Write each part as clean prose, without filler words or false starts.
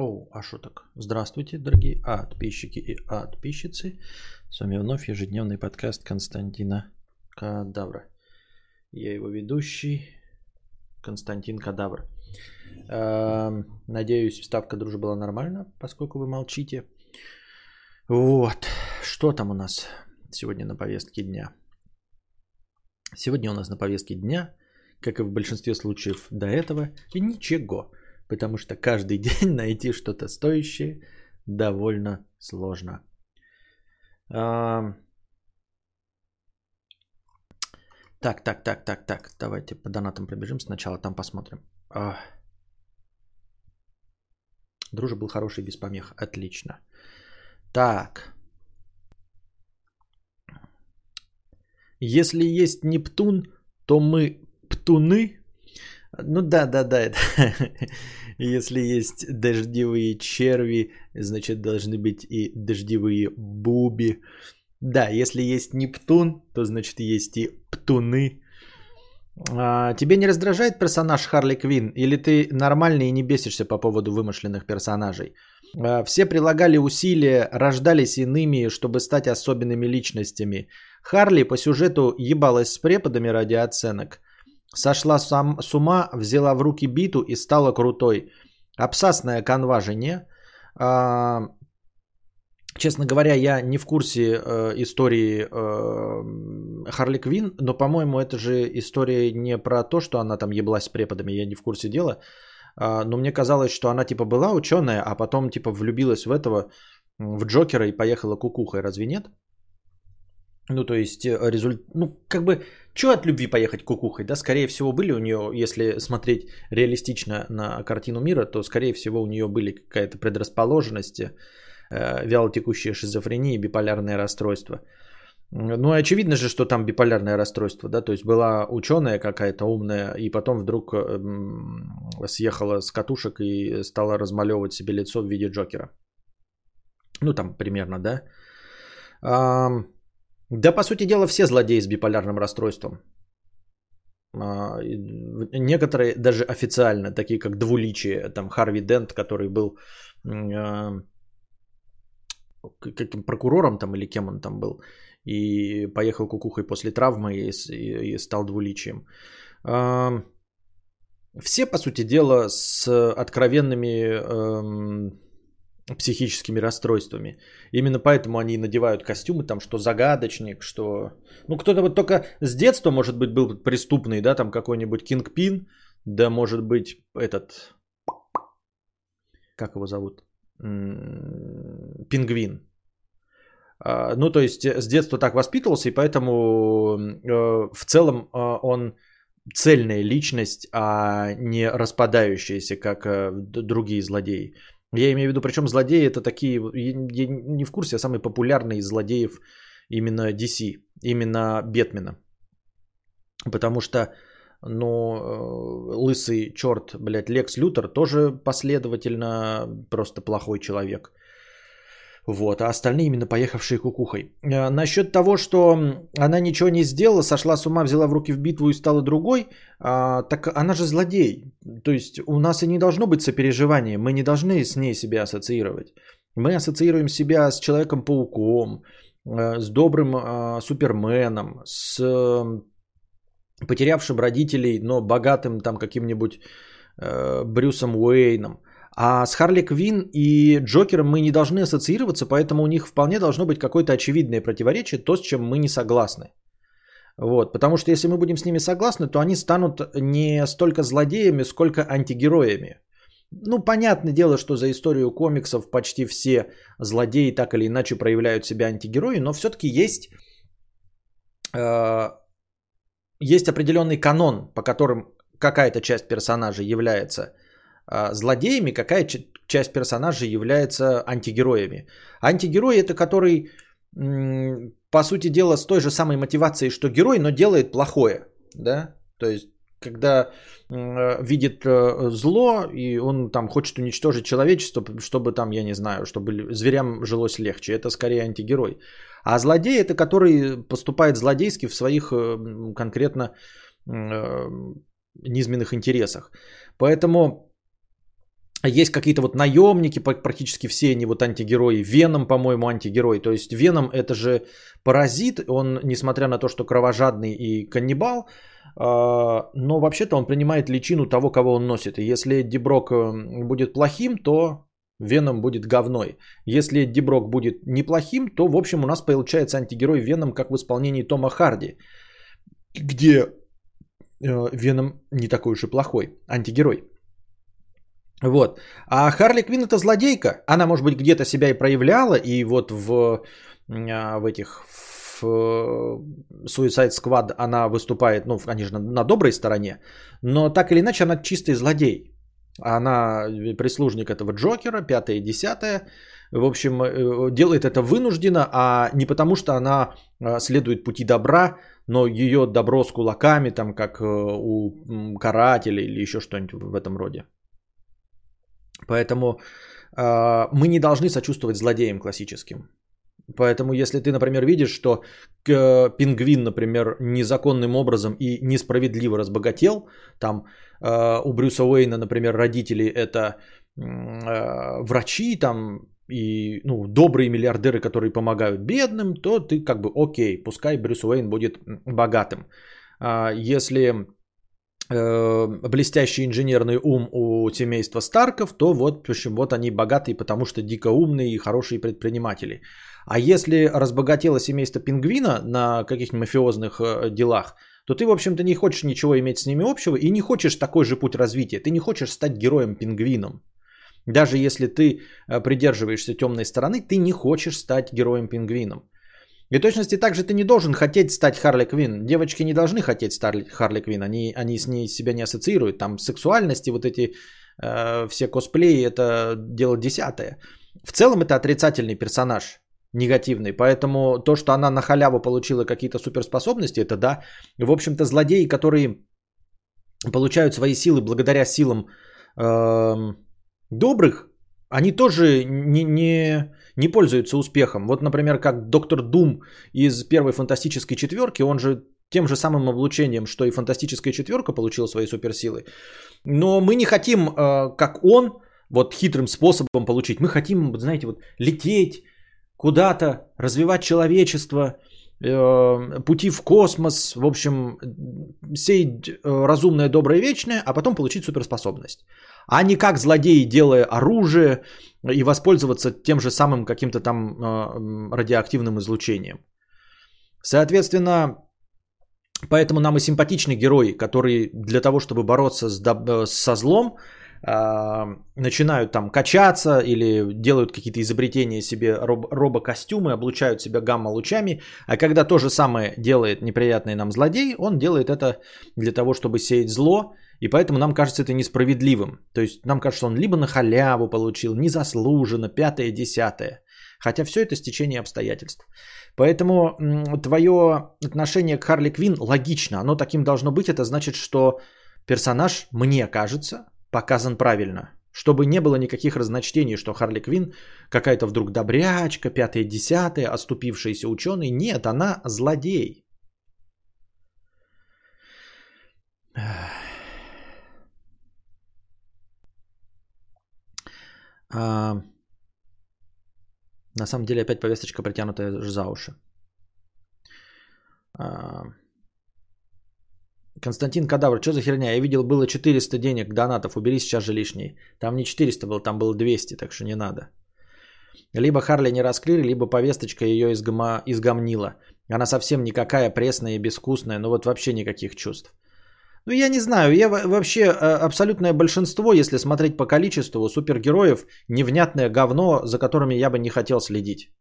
Оу, а шо так? Здравствуйте, дорогие подписчики и подписчицы. С вами вновь ежедневный подкаст Константина Кадавра. Я его ведущий, Константин Кадавр. Надеюсь, вставка дружи была нормальна, поскольку вы молчите. Вот, что там у нас сегодня на повестке дня? Сегодня у нас на повестке дня, как и в большинстве случаев до этого, ничего. Потому что каждый день найти что-то стоящее довольно сложно. Так. Давайте по донатам пробежим сначала, там посмотрим. Друже был хороший, без помех. Отлично. Так. Если есть Нептун, то мы птуны. Ну да. Это. Если есть дождевые черви, значит должны быть и дождевые буби. Да, если есть Нептун, то значит есть и птуны. А, тебе не раздражает персонаж Харли Квинн? Или ты нормальный и не бесишься по поводу вымышленных персонажей? А, все прилагали усилия, рождались иными, чтобы стать особенными личностями. Харли по сюжету ебалась с преподами ради оценок. Сошла с ума, взяла в руки биту и стала крутой. Абсасная канва жене. А, честно говоря, я не в курсе истории Харли Квинн, но, по-моему, это же история не про то, что она там еблась с преподами, я не в курсе дела. Но мне казалось, что она типа была ученая, а потом типа влюбилась в этого, в Джокера и поехала кукухой, разве нет? Ну, то есть, ну, как бы, что от любви поехать кукухой, да? Скорее всего, были у нее, если смотреть реалистично на картину мира, то, скорее всего, у нее были какая-то предрасположенность, вялотекущая шизофрения и биполярное расстройство. Ну, очевидно же, что там биполярное расстройство, да? То есть, была ученая какая-то умная, и потом вдруг съехала с катушек и стала размалевывать себе лицо в виде Джокера. Ну, там примерно, да? Да, по сути дела, все злодеи с биполярным расстройством. Некоторые даже официально, такие как Двуличие, там Харви Дент, который был каким прокурором там или кем он там был, и поехал кукухой после травмы и стал двуличием. Все, по сути дела, с откровенными психическими расстройствами. Именно поэтому они надевают костюмы, там, что загадочник, что... Ну, кто-то вот только с детства, может быть, был преступный, да, там какой-нибудь Кингпин, да, может быть, этот... Как его зовут? Пингвин. Ну, то есть, с детства так воспитывался, и поэтому в целом он цельная личность, а не распадающаяся, как другие злодеи. Я имею в виду, причем злодеи это такие, я не в курсе, а самые популярные из злодеев именно DC, именно Бэтмена. Потому что, ну, лысый черт, блядь, Лекс Лютер тоже последовательно просто плохой человек. Вот, а остальные именно поехавшие кукухой. Насчет того, что она ничего не сделала, сошла с ума, взяла в руки в битву и стала другой, так она же злодей. То есть у нас и не должно быть сопереживания, мы не должны с ней себя ассоциировать. Мы ассоциируем себя с Человеком-пауком, с добрым Суперменом, с потерявшим родителей, но богатым там каким-нибудь Брюсом Уэйном. А с Харли Квинн и Джокером мы не должны ассоциироваться, поэтому у них вполне должно быть какое-то очевидное противоречие, то, с чем мы не согласны. Вот, потому что если мы будем с ними согласны, то они станут не столько злодеями, сколько антигероями. Ну, понятное дело, что за историю комиксов почти все злодеи так или иначе проявляют себя антигерои, но все-таки есть, есть определенный канон, по которым какая-то часть персонажей является злодеями, какая часть персонажей является антигероями. Антигерой это который, по сути дела, с той же самой мотивацией, что герой, но делает плохое. Да? То есть, когда видит зло, и он там хочет уничтожить человечество, чтобы там, я не знаю, чтобы зверям жилось легче. Это скорее антигерой. А злодей это который поступает злодейски в своих конкретно низменных интересах. Поэтому Есть какие-то вот наемники, практически все они вот антигерои. Веном, по-моему, антигерой. То есть Веном это же паразит. Он, несмотря на то, что кровожадный и каннибал, но вообще-то он принимает личину того, кого он носит. И если Эдди Брок будет плохим, то Веном будет говной. Если Эдди Брок будет неплохим, то, в общем, у нас получается антигерой Веном, как в исполнении Тома Харди. Где Веном не такой уж и плохой. Антигерой. Вот. А Харли Квинн это злодейка. Она, может быть, где-то себя и проявляла. И вот в этих... Suicide Squad она выступает, ну, они же на доброй стороне, но так или иначе она чистый злодей. Она прислужник этого Джокера, 5-е и 10-е. В общем, делает это вынужденно, а не потому, что она следует пути добра, но ее добро с кулаками, там, как у Карателя или еще что-нибудь в этом роде. Поэтому мы не должны сочувствовать злодеям классическим. Поэтому, если ты, например, видишь, что Пингвин, например, незаконным образом и несправедливо разбогател, там у Брюса Уэйна, например, родители это врачи, там и ну, добрые миллиардеры, которые помогают бедным, то ты как бы окей, пускай Брюс Уэйн будет богатым. Если блестящий инженерный ум у семейства Старков, то вот, в общем, вот они богатые, потому что дико умные и хорошие предприниматели. А если разбогатело семейство Пингвина на каких-нибудь мафиозных делах, то ты, в общем-то, не хочешь ничего иметь с ними общего и не хочешь такой же путь развития. Ты не хочешь стать героем-пингвином. Даже если ты придерживаешься темной стороны, ты не хочешь стать героем-пингвином. И в точности так же ты не должен хотеть стать Харли Квинн. Девочки не должны хотеть стать Харли Квинн. Они с ней себя не ассоциируют. Там сексуальности, вот эти все косплеи, это дело 10-е. В целом это отрицательный персонаж. Негативный. Поэтому то, что она на халяву получила какие-то суперспособности, это да. В общем-то, злодеи, которые получают свои силы благодаря силам добрых, они тоже не пользуются успехом. Вот, например, как Доктор Дум из первой фантастической четверки, он же тем же самым облучением, что и фантастическая четверка получила свои суперсилы. Но мы не хотим, как он, вот хитрым способом получить. Мы хотим, знаете, вот лететь куда-то, развивать человечество, пути в космос, в общем, сеять разумное, доброе, вечное, а потом получить суперспособность. А не как злодеи, делая оружие и воспользоваться тем же самым каким-то там радиоактивным излучением. Соответственно, поэтому нам и симпатичны герои, которые для того, чтобы бороться со злом, начинают там качаться или делают какие-то изобретения себе робокостюмы, облучают себя гамма-лучами. А когда то же самое делает неприятный нам злодей, он делает это для того, чтобы сеять зло. И поэтому нам кажется это несправедливым. То есть нам кажется, он либо на халяву получил, незаслуженно, 5-е, 10-е. Хотя все это стечение обстоятельств. Поэтому твое отношение к Харли Квинн логично. Оно таким должно быть. Это значит, что персонаж, мне кажется, показан правильно, чтобы не было никаких разночтений, что Харли Квинн какая-то вдруг добрячка, 5-е, 10-е, оступившиеся ученые. Нет, она злодей. На самом деле опять повесточка, притянутая за уши. Константин Кадавр, что за херня? Я видел, было 400 денег донатов, убери сейчас же лишний. Там не 400 было, там было 200, так что не надо. Либо Харли не раскрыли, либо повесточка ее изгомнила. Она совсем никакая, пресная и безвкусная, ну вот вообще никаких чувств. Ну я не знаю, я вообще абсолютное большинство, если смотреть по количеству супергероев, невнятное говно, за которыми я бы не хотел следить.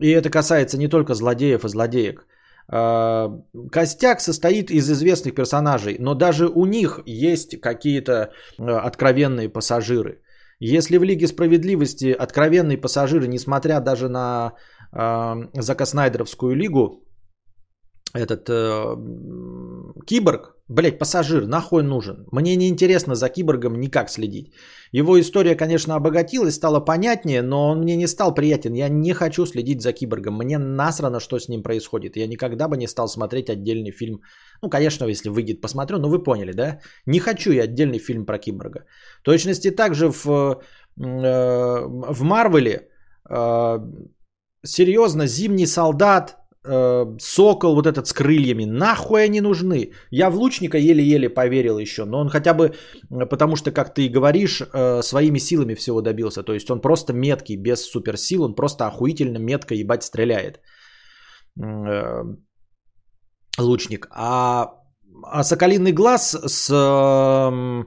И это касается не только злодеев и злодеек. Костяк состоит из известных персонажей, но даже у них есть какие-то откровенные пассажиры. Если в Лиге Справедливости откровенные пассажиры, несмотря даже на Зака Снайдеровскую Лигу, этот Киборг, Блять, пассажир, нахуй нужен. Мне не интересно за Киборгом никак следить. Его история, конечно, обогатилась, стала понятнее, но он мне не стал приятен. Я не хочу следить за Киборгом. Мне насрано, что с ним происходит. Я никогда бы не стал смотреть отдельный фильм. Ну, конечно, если выйдет, посмотрю, но вы поняли, да? Не хочу я отдельный фильм про Киборга. В точности также в Марвеле серьезно «Зимний солдат», Сокол, вот этот с крыльями, нахуй они нужны. Я в Лучника еле-еле поверил еще, но он хотя бы, потому что, как ты и говоришь, своими силами всего добился. То есть он просто меткий, без суперсил, он просто охуительно метко, ебать, стреляет. Лучник. А Соколиный глаз с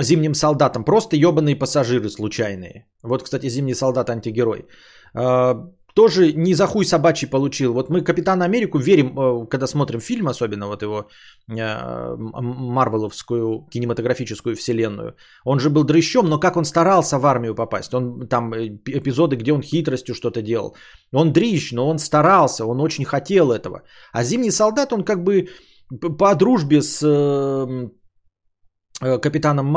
Зимним солдатом просто ебаные пассажиры случайные. Вот, кстати, Зимний солдат антигерой. Тоже не за хуй собачий получил. Вот мы Капитана Америку верим, когда смотрим фильм, особенно вот его марвеловскую кинематографическую вселенную. Он же был дрыщом, но как он старался в армию попасть. Он там эпизоды, где он хитростью что-то делал. Он дрищ, но он старался, он очень хотел этого. А Зимний солдат, он как бы по дружбе с Капитаном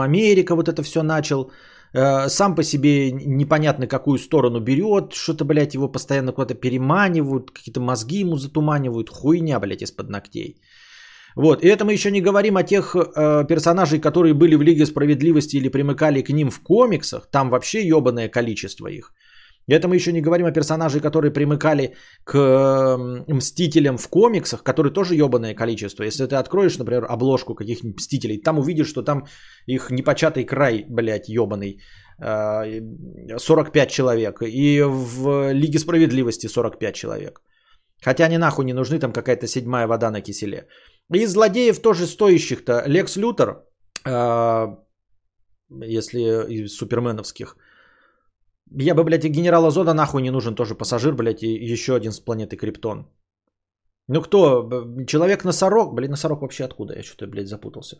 Америка вот это все начал. Сам по себе непонятно, какую сторону берет, что-то, блядь, его постоянно куда-то переманивают, какие-то мозги ему затуманивают, хуйня, блядь, из-под ногтей. Вот, и это мы еще не говорим о тех персонажей, которые были в Лиге Справедливости или примыкали к ним в комиксах, там вообще ебаное количество их. И это мы еще не говорим о персонажах, которые примыкали к Мстителям в комиксах, которые тоже ебаное количество. Если ты откроешь, например, обложку каких-нибудь Мстителей, там увидишь, что там их непочатый край, блядь, ебаный, 45 человек. И в Лиге Справедливости 45 человек. Хотя они нахуй не нужны, там какая-то седьмая вода на киселе. И злодеев тоже стоящих-то. Лекс Лютер, если из суперменовских. Я бы, блядь, и генерала Зода нахуй не нужен, тоже пассажир, блядь, и еще один с планеты Криптон. Ну кто? Человек-носорог? Блядь, носорог вообще откуда? Я что-то, блядь, запутался.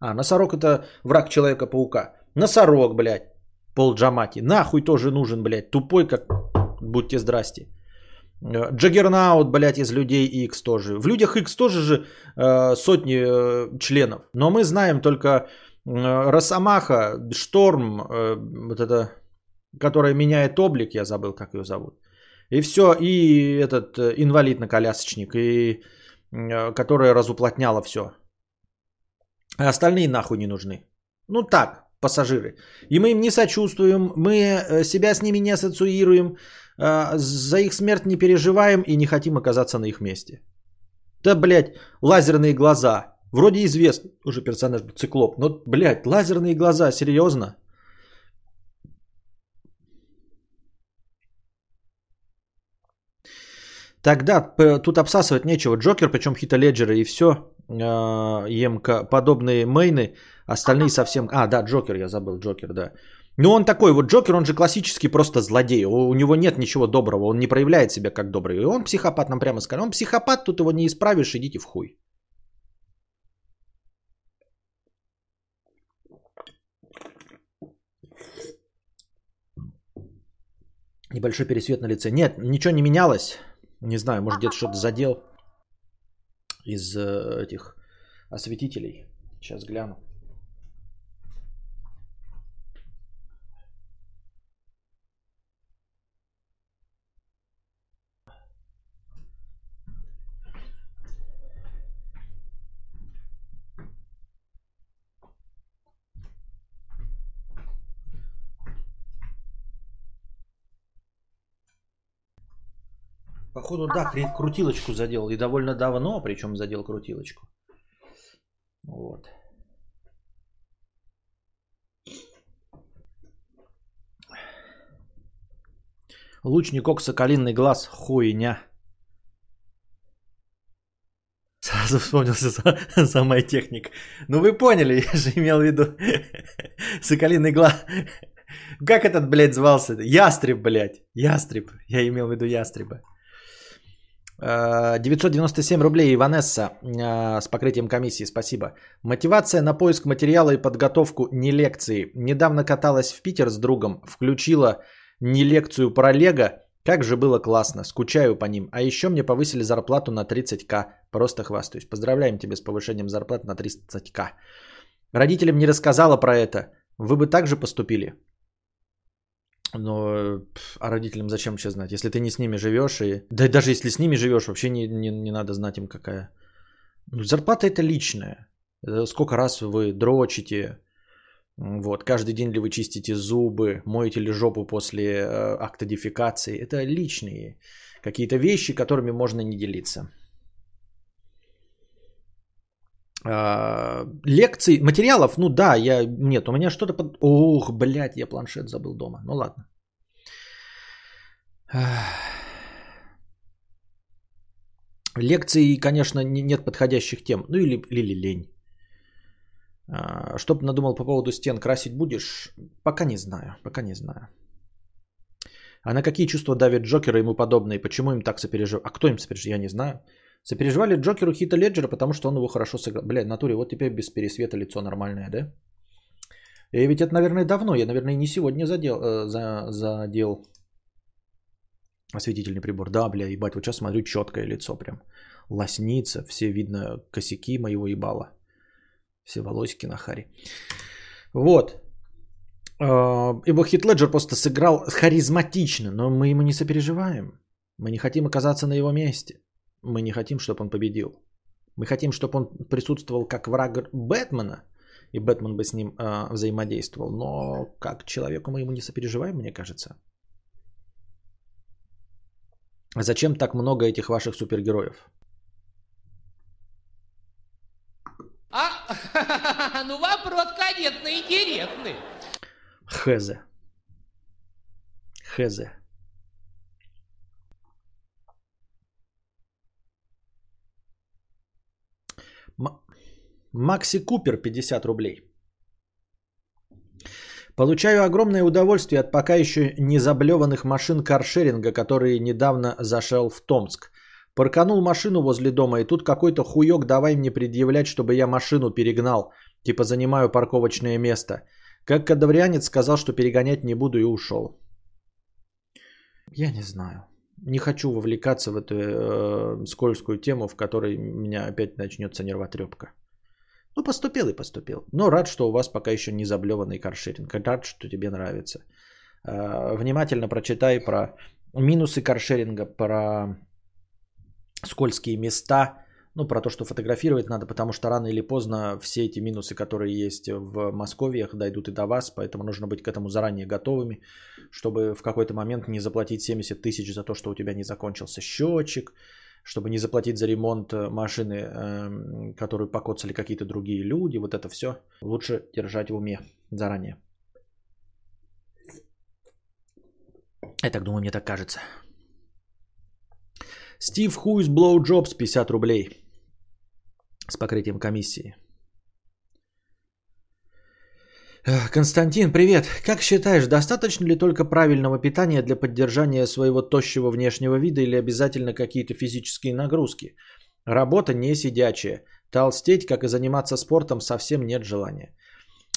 А, носорог это враг Человека-паука. Носорог, блядь, Пол Джамати. Нахуй тоже нужен, блядь, тупой, как будьте здрасте. Джаггернаут, блядь, из Людей Икс тоже. В Людях Икс тоже же сотни членов. Но мы знаем только Росомаха, Шторм, вот это... которая меняет облик, я забыл, как ее зовут. И все, и этот инвалид-наколясочник, и которая разуплотняла все. А остальные нахуй не нужны. Ну так, пассажиры. И мы им не сочувствуем, мы себя с ними не ассоциируем, за их смерть не переживаем и не хотим оказаться на их месте. Да, блядь, лазерные глаза. Вроде известный уже персонаж Циклоп, но, блядь, лазерные глаза, серьезно? Тогда тут обсасывать нечего. Джокер, причем Хита Леджера и все. Емко подобные мейны. Остальные совсем... А, да, Джокер, я забыл. Джокер, да. Ну он такой, вот Джокер, он же классический просто злодей. У него нет ничего доброго. Он не проявляет себя как добрый. И он психопат, нам прямо скажем. Он психопат, тут его не исправишь, идите в хуй. Небольшой пересвет на лице. Нет, ничего не менялось. Не знаю, может где-то что-то задел из этих осветителей. Сейчас гляну. Походу, да, крутилочку задел. И довольно давно, причем задел крутилочку. Вот. Лучник, ок, Соколиный глаз, хуйня. Сразу вспомнился за мой техник. Ну вы поняли, я же имел в виду Соколиный глаз. Как этот, блядь, звался? Ястреб, блядь. Ястреб. Я имел в виду Ястреба. 997 рублей, Иванесса, с покрытием комиссии, спасибо. Мотивация на поиск материала и подготовку не лекции. Недавно каталась в Питер с другом, включила не лекцию про Лего, Как же было классно, скучаю по ним. А еще мне повысили зарплату на 30к. Просто хвастаюсь. Поздравляем тебя с повышением зарплат на 30к. Родителям не рассказала про это. Вы бы так же поступили? Но а родителям зачем вообще знать? Если ты не с ними живешь и... Да и даже если с ними живешь, вообще не надо знать им какая. Ну, зарплата это личная. Сколько раз вы дрочите... Вот, каждый день ли вы чистите зубы, моете ли жопу после акта дефекации. Это личные какие-то вещи, которыми можно не делиться. Лекции, материалов, ну да, нет, у меня что-то... Ох, блядь, я планшет забыл дома. Ну ладно. Лекции, конечно, нет подходящих тем. Ну или лень. Что бы надумал по поводу стен, красить будешь? Пока не знаю, А на какие чувства давит Джокера и ему подобные? Почему им так сопереживают? А кто им сопереживает? Я не знаю. Сопереживали Джокеру Хита Леджера, потому что он его хорошо сыграл. Бля, в натуре, вот теперь без пересвета лицо нормальное, да? И ведь это, наверное, давно. Я, наверное, не сегодня задел осветительный прибор. Да, бля, ебать, вот сейчас смотрю, четкое лицо прям. Лосница, все видно косяки моего ебала. Все волосики на Харри. Вот. Его Хит Леджер просто сыграл харизматично, но мы ему не сопереживаем. Мы не хотим оказаться на его месте. Мы не хотим, чтобы он победил. Мы хотим, чтобы он присутствовал как враг Бэтмена, и Бэтмен бы с ним взаимодействовал. Но как человеку мы ему не сопереживаем, мне кажется. А зачем так много этих ваших супергероев? А, ну вопрос, конечно, интересный. Хз. Макси Купер, 50 рублей. Получаю огромное удовольствие от пока еще не заблеванных машин каршеринга, которые недавно зашел в Томск. Парканул машину возле дома, и тут какой-то хуёк давай мне предъявлять, чтобы я машину перегнал. Типа занимаю парковочное место. Как кадаврианец сказал, что перегонять не буду, и ушел. Я не знаю. Не хочу вовлекаться в эту скользкую тему, в которой у меня опять начнется нервотрепка. Ну, поступил и поступил. Но рад, что у вас пока еще не заблеванный каршеринг. Рад, что тебе нравится. Внимательно прочитай про минусы каршеринга, про... скользкие места, ну, про то, что фотографировать надо, потому что рано или поздно все эти минусы, которые есть в Москве, дойдут и до вас, поэтому нужно быть к этому заранее готовыми, чтобы в какой-то момент не заплатить 70 тысяч за то, что у тебя не закончился счетчик, чтобы не заплатить за ремонт машины, которую покоцали какие-то другие люди, вот это все лучше держать в уме заранее. Я так думаю, мне так кажется. Стив Хуйс Блоуджобс, 50 рублей с покрытием комиссии. Константин, привет. Как считаешь, достаточно ли только правильного питания для поддержания своего тощего внешнего вида или обязательно какие-то физические нагрузки? Работа не сидячая. Толстеть, как и заниматься спортом, совсем нет желания.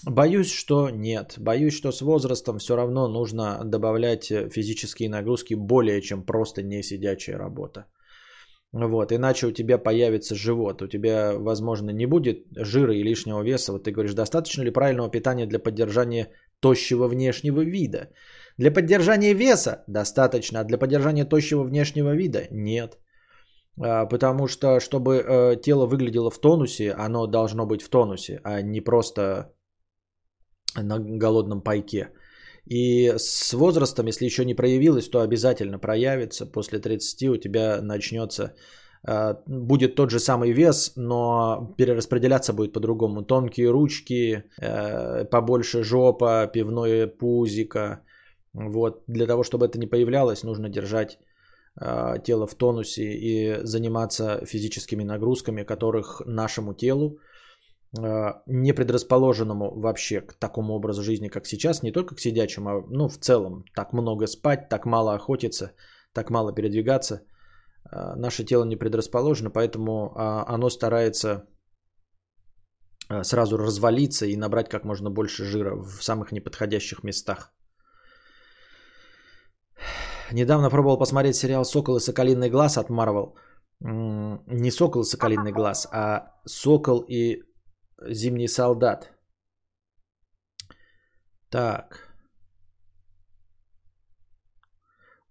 Боюсь, что нет. Боюсь, что с возрастом все равно нужно добавлять физические нагрузки более, чем просто не сидячая работа. Вот, иначе у тебя появится живот, у тебя, возможно, не будет жира и лишнего веса. Вот ты говоришь, достаточно ли правильного питания для поддержания тощего внешнего вида? Для поддержания веса достаточно, а для поддержания тощего внешнего вида нет. Потому что, чтобы тело выглядело в тонусе, оно должно быть в тонусе, а не просто... на голодном пайке. И с возрастом, если еще не проявилось, то обязательно проявится. После 30 у тебя начнется, будет тот же самый вес, но перераспределяться будет по-другому. Тонкие ручки, побольше жопа, пивное пузико. Вот. Для того, чтобы это не появлялось, нужно держать тело в тонусе и заниматься физическими нагрузками, которых нашему телу, не предрасположенному вообще к такому образу жизни, как сейчас, не только к сидячему, а ну, в целом, так много спать, так мало охотиться, так мало передвигаться, наше тело не предрасположено, поэтому оно старается сразу развалиться и набрать как можно больше жира в самых неподходящих местах. Недавно пробовал посмотреть сериал «Сокол и соколиный глаз» от Марвел. Не «Сокол и соколиный глаз», а «Сокол и зимний солдат». Так.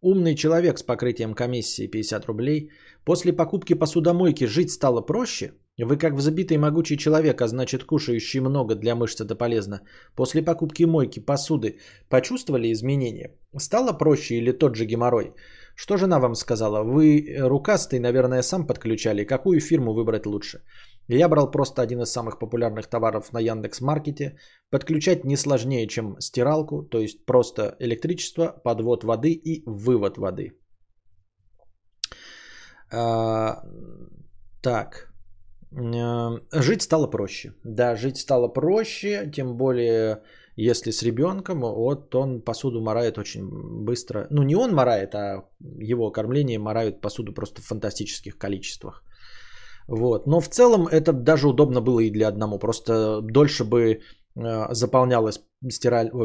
Умный человек с покрытием комиссии 50 рублей. После покупки посудомойки жить стало проще? Вы как в забитый могучий человек, а значит кушающий много, для мышц это полезно. После покупки мойки посуды почувствовали изменения? Стало проще или тот же геморрой? Что жена вам сказала? Вы рукастый, наверное, сам подключали. Какую фирму выбрать лучше? Я брал просто один из самых популярных товаров на Яндекс.Маркете. Подключать не сложнее, чем стиралку, то есть просто электричество, подвод воды и вывод воды. Так. Жить стало проще. Да, жить стало проще, тем более, если с ребенком, вот он посуду морает очень быстро. Ну, не он морает, а его кормление морают посуду просто в фантастических количествах. Вот. Но в целом это даже удобно было и для одного. Просто дольше бы заполнялась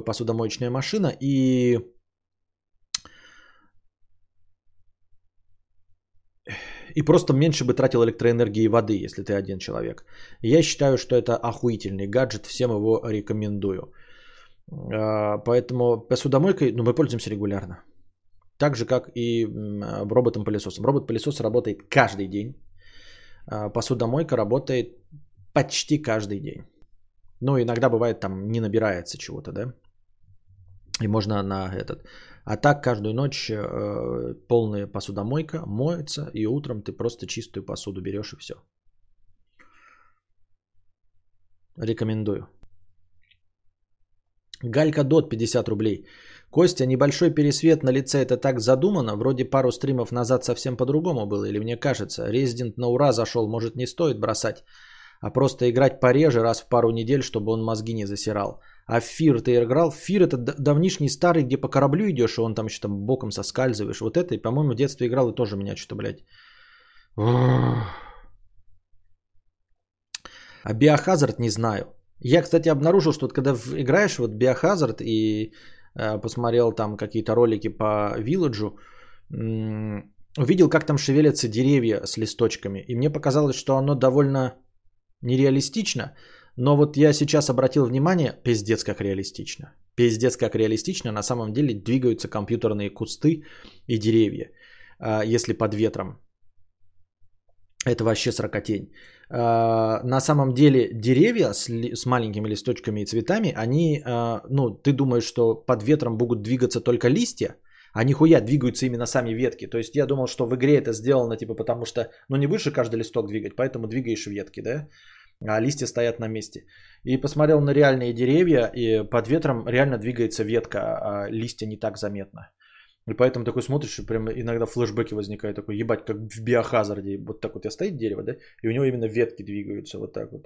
посудомоечная машина и просто меньше бы тратил электроэнергии и воды, если ты один человек. Я считаю, что это охуительный гаджет, всем его рекомендую. Поэтому посудомойкой, ну, мы пользуемся регулярно. Так же, как и роботом-пылесосом. Робот-пылесос работает каждый день. Посудомойка работает почти каждый день. Ну, иногда бывает, там не набирается чего-то, да? И можно на этот. А так каждую ночь полная посудомойка моется, и утром ты просто чистую посуду берешь и все. Рекомендую. Галька Дот, 50 рублей. Костя, небольшой пересвет на лице, это так задумано? Вроде пару стримов назад совсем по-другому было, или мне кажется? Резидент на ура зашел, может не стоит бросать, а просто играть пореже раз в пару недель, чтобы он мозги не засирал. А в Fear ты играл? Fear это давнишний старый, где по кораблю идешь, и он там что-то боком соскальзываешь. Вот это, и, по-моему, в детстве играл, и тоже меня что-то, блядь. А Biohazard не знаю. Я, кстати, обнаружил, что вот когда играешь вот Biohazard и посмотрел там какие-то ролики по Вилладжу, увидел, как там шевелятся деревья с листочками. И мне показалось, что оно довольно нереалистично. Но вот я сейчас обратил внимание, пиздец как реалистично. Пиздец как реалистично на самом деле двигаются компьютерные кусты и деревья, если под ветром. Это вообще сракотень. На самом деле деревья с маленькими листочками и цветами, они, ну, ты думаешь, что под ветром будут двигаться только листья, а нихуя двигаются именно сами ветки. То есть я думал, что в игре это сделано, типа, потому что, ну, не будешь каждый листок двигать, поэтому двигаешь ветки, да? А листья стоят на месте. И посмотрел на реальные деревья, и под ветром реально двигается ветка, а листья не так заметно. И поэтому такой смотришь, и прям иногда флешбеки возникают, такой, ебать, как в Biohazard, вот так вот и стоит дерево, да, и у него именно ветки двигаются вот так вот.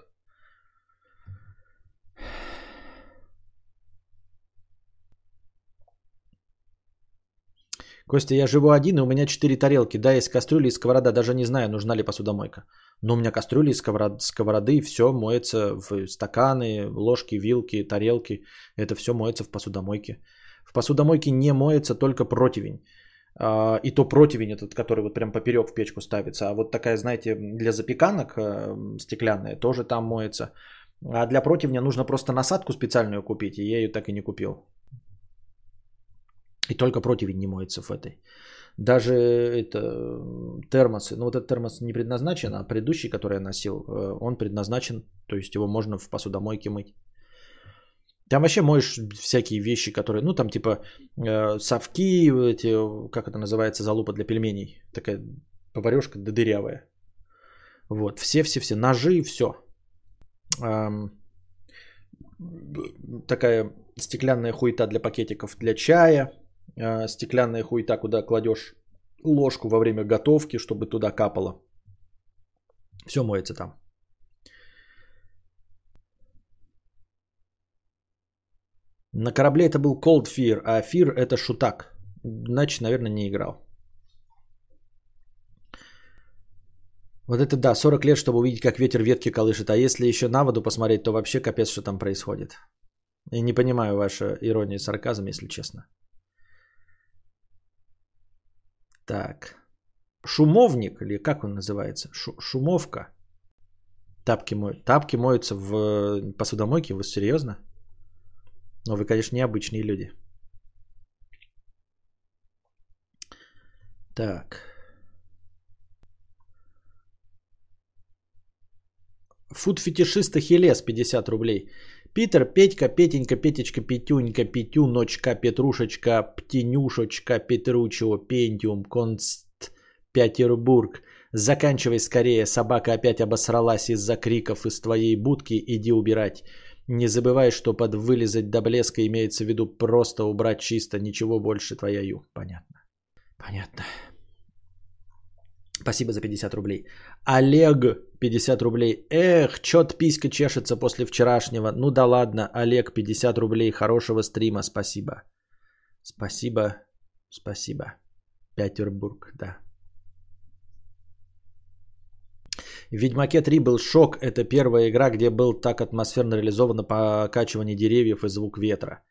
Костя, я живу один, и у меня 4 тарелки, да, есть кастрюли и сковорода, даже не знаю, нужна ли посудомойка. Но у меня кастрюли и сковороды, все моется в стаканы, ложки, вилки, тарелки, это все моется в посудомойке. В посудомойке не моется только противень. И то противень этот, который вот прям поперек в печку ставится. А вот такая, знаете, для запеканок стеклянная тоже там моется. А для противня нужно просто насадку специальную купить. И я ее так и не купил. И только противень не моется в этой. Даже это, термосы. Ну вот этот термос не предназначен, а предыдущий, который я носил, он предназначен. То есть его можно в посудомойке мыть. Там вообще моешь всякие вещи, которые, ну там типа совки, эти, как это называется, залупа для пельменей. Такая поварёшка дырявая. Вот, все-все-все, ножи, все. Такая стеклянная хуета для пакетиков для чая. Стеклянная хуета, куда кладешь ложку во время готовки, чтобы туда капало. Все моется там. На корабле это был Cold Fear, а Fear это шутак. Значит, наверное, не играл. Вот это да, 40 лет, чтобы увидеть, как ветер ветки колышет. А если еще на воду посмотреть, то вообще капец, что там происходит. Я не понимаю вашу иронию и сарказм, если честно. Так. Шумовник, или как он называется? Шумовка. Тапки моются в посудомойке, вы серьезно? Но вы, конечно, необычные люди. Так. Фуд-фетишиста Хелес, 50 рублей. Питер, Петька, Петенька, Петечка, Петюнька, Петюночка, Петрушечка, Птенюшечка, Петручо, Пентиум, Конст, Петербург. Заканчивай скорее, собака опять обосралась из-за криков из твоей будки, иди убирать. Не забывай, что под вылезать до блеска имеется в виду просто убрать чисто, ничего больше, твоя ю. Понятно. Понятно. Спасибо за 50 рублей. Олег, 50 рублей. Эх, чё-то писька чешется после вчерашнего. Ну да ладно, Олег, 50 рублей. Хорошего стрима, спасибо. Спасибо, спасибо. Петербург, да. В Ведьмаке 3 был шок. Это первая игра, где был так атмосферно реализовано покачивание деревьев и звук ветра.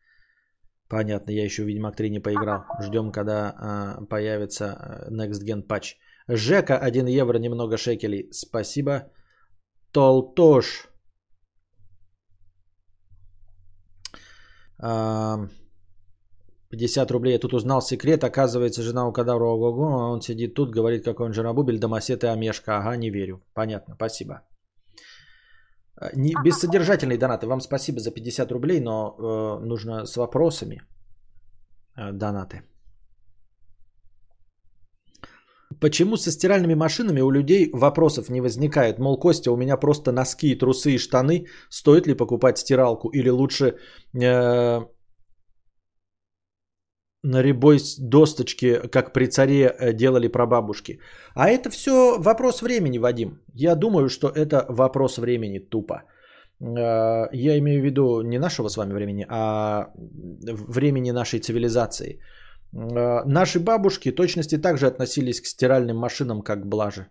Понятно, я еще в Ведьмак 3 не поиграл. Ждем, когда появится Next Gen патч. Жека, 1 евро, немного шекелей. Спасибо. Толтош. А, 50 рублей. Я тут узнал секрет. Оказывается, жена у Кадавра, ого-го, а он сидит тут, говорит, какой он жиробубель, домосед и омешка. Ага, не верю. Понятно, спасибо. Бессодержательные донаты. Вам спасибо за 50 рублей, но нужно с вопросами донаты. Почему со стиральными машинами у людей вопросов не возникает? Мол, Костя, у меня просто носки, трусы и штаны. Стоит ли покупать стиралку? Или лучше на ребой досточки, как при царе делали прабабушки? А это все вопрос времени, Вадим. Я думаю, что это вопрос времени тупо. Я имею в виду не нашего с вами времени, а времени нашей цивилизации. Наши бабушки точности также относились к стиральным машинам как блаже.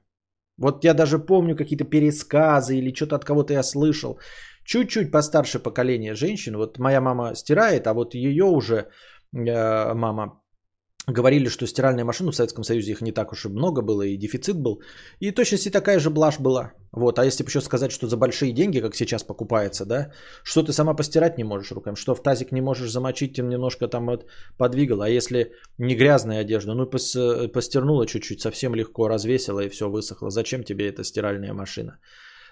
Вот я даже помню какие-то пересказы или что-то от кого-то я слышал. Чуть-чуть постарше поколение женщин. Вот моя мама стирает, а вот ее уже мама говорили, что стиральные машины в Советском Союзе их не так уж и много было, и дефицит был. И точности такая же блажь была. Вот. А если бы еще сказать, что за большие деньги, как сейчас покупается, да, что ты сама постирать не можешь руками, что в тазик не можешь замочить, тем немножко там вот подвигала. А если не грязная одежда, ну постернула чуть-чуть, совсем легко развесила и все высохло. Зачем тебе эта стиральная машина?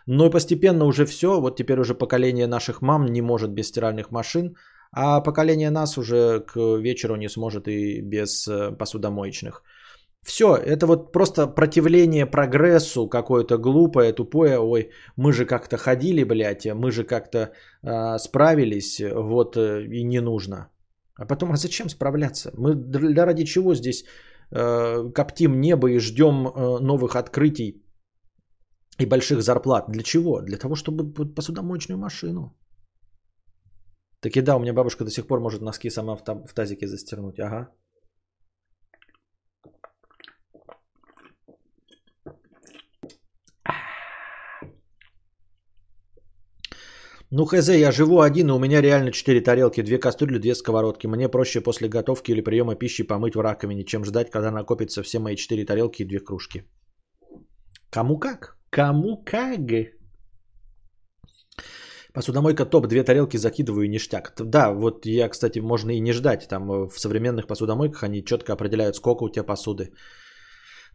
Ну и постепенно уже все, вот теперь уже поколение наших мам не может без стиральных машин, а поколение нас уже к вечеру не сможет и без посудомоечных. Все, это вот просто противление прогрессу какое-то глупое, тупое. Ой, мы же как-то ходили, блядь, мы же как-то справились, вот и не нужно. А потом, а зачем справляться? Мы да ради чего здесь коптим небо и ждем новых открытий и больших зарплат? Для чего? Для того, чтобы посудомоечную машину. Так и да, у меня бабушка до сих пор может носки сама в тазике застернуть. Ага. Ну, хз, я живу один, и у меня реально 4 тарелки, 2 кастрюли, 2 сковородки. Мне проще после готовки или приема пищи помыть в раковине, чем ждать, когда накопятся все мои 4 тарелки и 2 кружки. Кому как? Кому как? Посудомойка топ, 2 тарелки закидываю и ништяк. Да, вот я, кстати, можно и не ждать. Там в современных посудомойках они четко определяют, сколько у тебя посуды,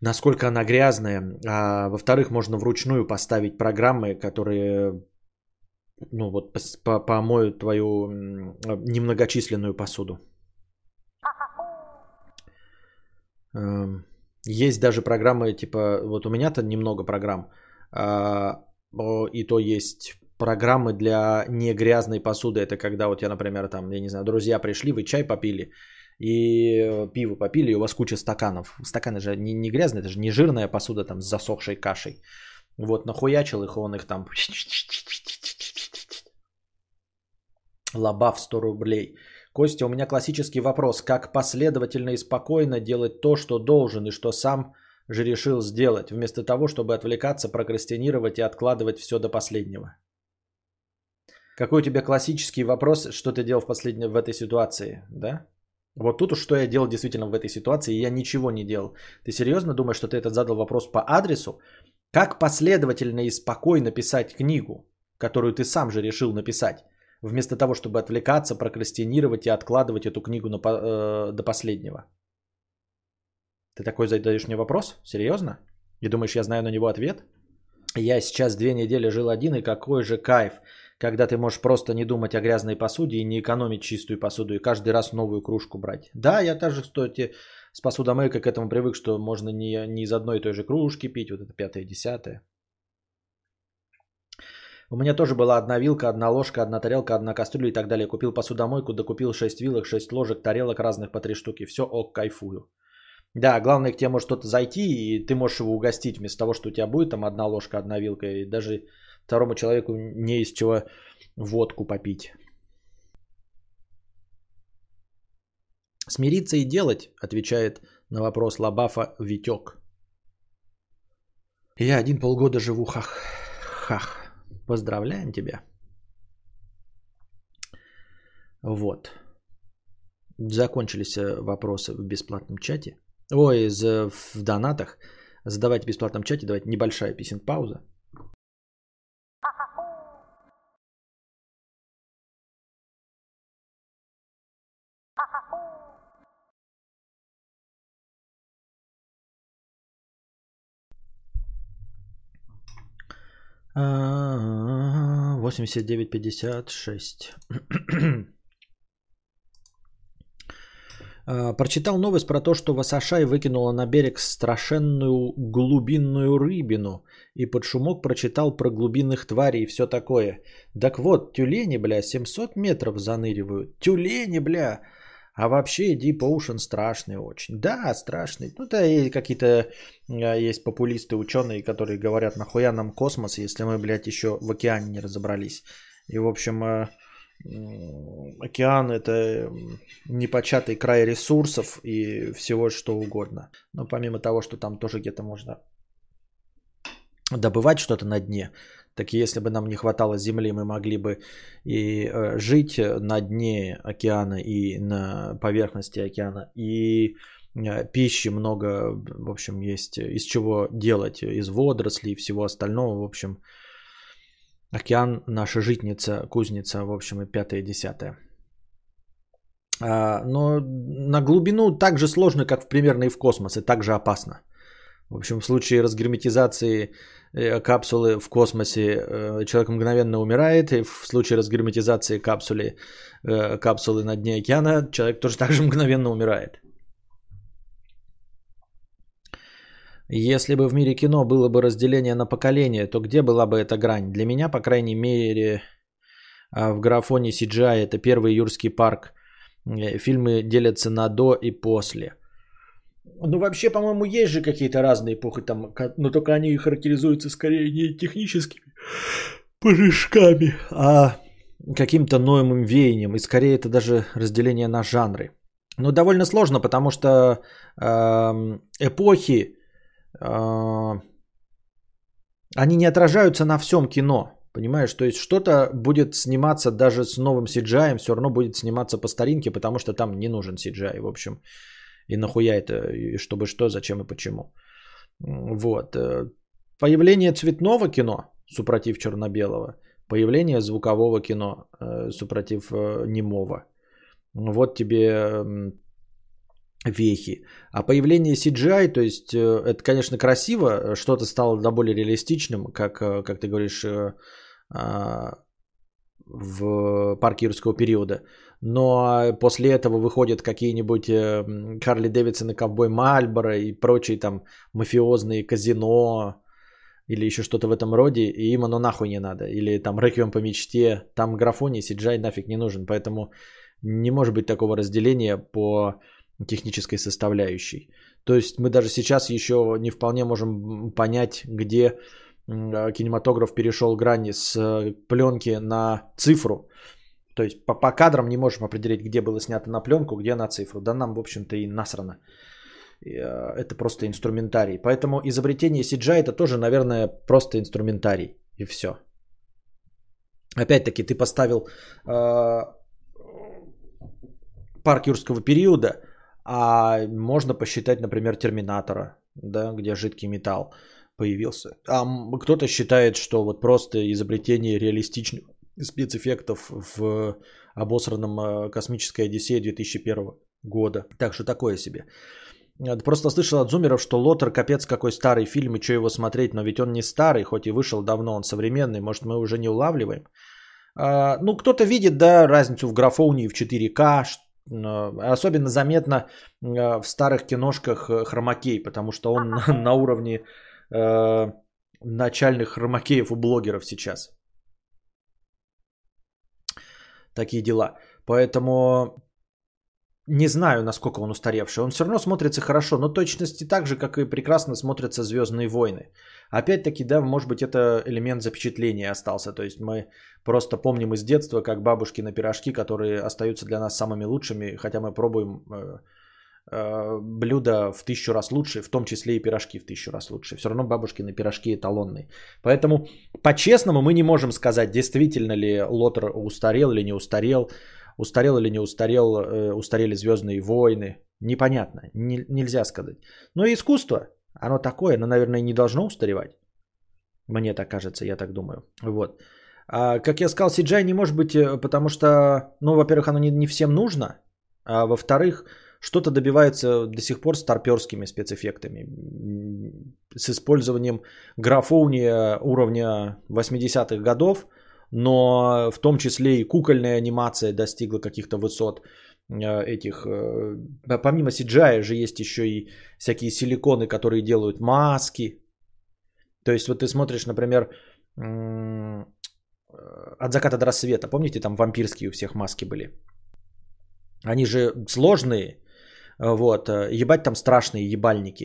насколько она грязная. А, во-вторых, можно вручную поставить программы, которые ну, вот, помоют твою немногочисленную посуду. Есть даже программы, типа, вот у меня-то немного программ, и то есть... Программы для негрязной посуды. Это когда вот я, например, там, я не знаю, друзья пришли, вы чай попили и пиво попили, и у вас куча стаканов. Стаканы же не грязные, это же не жирная посуда там с засохшей кашей. Вот нахуячил их, он их там лобав 100 рублей. Костя, у меня классический вопрос. Как последовательно и спокойно делать то, что должен и что сам же решил сделать, вместо того, чтобы отвлекаться, прокрастинировать и откладывать все до последнего? Какой у тебя классический вопрос, что ты делал в этой ситуации, да? Вот тут уж что я делал действительно в этой ситуации, я ничего не делал. Ты серьезно думаешь, что ты этот задал вопрос по адресу? Как последовательно и спокойно писать книгу, которую ты сам же решил написать, вместо того, чтобы отвлекаться, прокрастинировать и откладывать эту книгу до последнего? Ты такой задаешь мне вопрос? Серьезно? И думаешь, я знаю на него ответ? Я сейчас 2 недели жил один, и какой же кайф, когда ты можешь просто не думать о грязной посуде и не экономить чистую посуду, и каждый раз новую кружку брать. Да, я также, кстати, с посудомойкой к этому привык, что можно не из одной и той же кружки пить, вот это 5-е, 10-е. У меня тоже была 1 вилка, 1 ложка, 1 тарелка, 1 кастрюля и так далее. Купил посудомойку, докупил 6 вилок, 6 ложек, тарелок разных по 3 штуки. Все, ок, кайфую. Да, главное, к тебе может что-то зайти, и ты можешь его угостить, вместо того, что у тебя будет там 1 ложка, 1 вилка, и даже второму человеку не из чего водку попить. Смириться и делать, отвечает на вопрос Лабафа Витек. Я 1 полгода живу, хах, хах. Поздравляем тебя. Вот. Закончились вопросы в бесплатном чате. Ой, в донатах. Задавайте в бесплатном чате. Давайте небольшая писинг-пауза. А, 89.56. Прочитал новость про то, что Васашай выкинула на берег страшенную глубинную рыбину. И под шумок прочитал про глубинных тварей и все такое. Так вот, тюлени, бля, 700 метров заныривают. Тюлени, бля. А вообще Deep Ocean страшный очень. Да, страшный. Ну да, и какие-то есть популисты, ученые, которые говорят, нахуя нам космос, если мы, блядь, еще в океане не разобрались. И, в общем... Океан — это непочатый край ресурсов и всего что угодно. Но помимо того, что там тоже где-то можно добывать что-то на дне, так и если бы нам не хватало земли, мы могли бы и жить на дне океана, и на поверхности океана, и пищи много, в общем, есть из чего делать, из водорослей и всего остального, в общем... Океан, наша житница, кузница, в общем, и 5-е, 10-е. Но на глубину так же сложно, как примерно и в космос, и так же опасно. В общем, в случае разгерметизации капсулы в космосе человек мгновенно умирает, и в случае разгерметизации капсулы на дне океана человек тоже так же мгновенно умирает. Если бы в мире кино было бы разделение на поколения, то где была бы эта грань? Для меня, по крайней мере, в графоне CGI это первый Юрский парк. Фильмы делятся на до и после. Ну, вообще, по-моему, есть же какие-то разные эпохи там, но только они характеризуются скорее не техническими прыжками, а каким-то новым веянием. И скорее это даже разделение на жанры. Но довольно сложно, потому что эпохи, они не отражаются на всем кино, понимаешь, то есть что-то будет сниматься даже с новым CGI, все равно будет сниматься по старинке, потому что там не нужен CGI, в общем, и нахуя это, и чтобы что, зачем и почему. Вот, появление цветного кино, супротив черно-белого, появление звукового кино, супротив немого, вот тебе... вехи. А появление CGI, то есть это, конечно, красиво, что-то стало до более реалистичным, как ты говоришь, в парке юрского периода. Но после этого выходят какие-нибудь Харли Дэвидсон и Ковбой Мальборо и прочие там мафиозные казино или еще что-то в этом роде, и им оно нахуй не надо. Или там Реквием по мечте, там графоний, CGI нафиг не нужен. Поэтому не может быть такого разделения по... технической составляющей. То есть мы даже сейчас еще не вполне можем понять, где кинематограф перешел грани с пленки на цифру. То есть по кадрам не можем определить, где было снято на пленку, где на цифру. Да нам, в общем-то, и насрано. Это просто инструментарий. Поэтому изобретение CGI это тоже, наверное, просто инструментарий. И все. Опять-таки, ты поставил... парк юрского периода, а можно посчитать, например, Терминатора, да, где жидкий металл появился. А кто-то считает, что вот просто изобретение реалистичных спецэффектов в обосранном «Космической Одиссее» 2001 года. Так что такое себе. Просто слышал от зумеров, что Лотер капец какой старый фильм и что его смотреть, но ведь он не старый, хоть и вышел давно, он современный, может мы уже не улавливаем. Ну, кто-то видит, да, разницу в графоне в 4К, особенно заметно в старых киношках хромакей, потому что он на уровне начальных хромакеев у блогеров сейчас. Такие дела. Поэтому не знаю, насколько он устаревший. Он все равно смотрится хорошо, но точности так же, как и прекрасно смотрятся «Звездные войны». Опять-таки, да, может быть, это элемент запечатления остался. То есть мы просто помним из детства, как бабушкины пирожки, которые остаются для нас самыми лучшими, хотя мы пробуем блюда в 1000 раз лучше, в том числе и пирожки в 1000 раз лучше. Все равно бабушкины пирожки эталонные. Поэтому по-честному мы не можем сказать, действительно ли Лотер устарел или не устарел, устарел или не устарел, устарели «Звездные войны». Непонятно, нельзя сказать. Но и искусство, оно такое, оно, наверное, не должно устаревать. Мне так кажется, я так думаю. Вот. А, как я сказал, CGI не может быть, потому что, ну, во-первых, оно не всем нужно, а во-вторых, что-то добивается до сих пор старперскими спецэффектами, с использованием графоуния уровня 80-х годов, но в том числе и кукольная анимация достигла каких-то высот этих. Помимо CGI же есть еще и всякие силиконы, которые делают маски. То есть вот ты смотришь, например, «От заката до рассвета». Помните, там вампирские у всех маски были? Они же сложные, вот, ебать там страшные ебальники.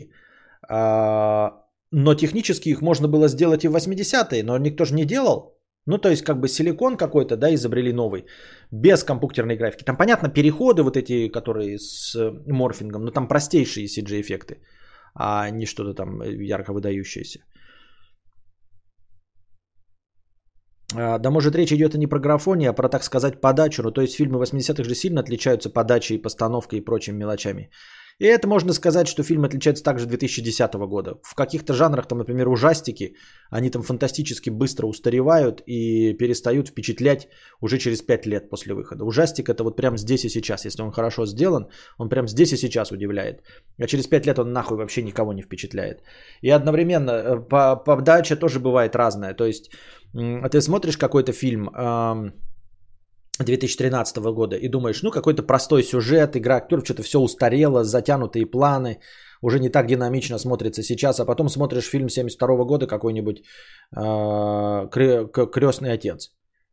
Но технически их можно было сделать и в 80-е, но никто же не делал. Ну, то есть, как бы силикон какой-то, да, изобрели новый, без компьютерной графики. Там, понятно, переходы вот эти, которые с морфингом, но там простейшие CG-эффекты, а не что-то там ярко выдающееся. Да, может, речь идет и не про графония, а про, так сказать, подачу. Ну, то есть, фильмы 80-х же сильно отличаются подачей, постановкой и прочими мелочами. И это можно сказать, что фильм отличается также 2010 года. В каких-то жанрах, там, например, ужастики, они там фантастически быстро устаревают и перестают впечатлять уже через 5 лет после выхода. Ужастик это вот прямо здесь и сейчас. Если он хорошо сделан, он прямо здесь и сейчас удивляет. А через 5 лет он нахуй вообще никого не впечатляет. И одновременно подача тоже бывает разная. То есть ты смотришь какой-то фильм 2013 года и думаешь, ну какой-то простой сюжет, игра актеров, что-то все устарело, затянутые планы, уже не так динамично смотрится сейчас, а потом смотришь фильм 1972 года какой-нибудь «Крестный отец»,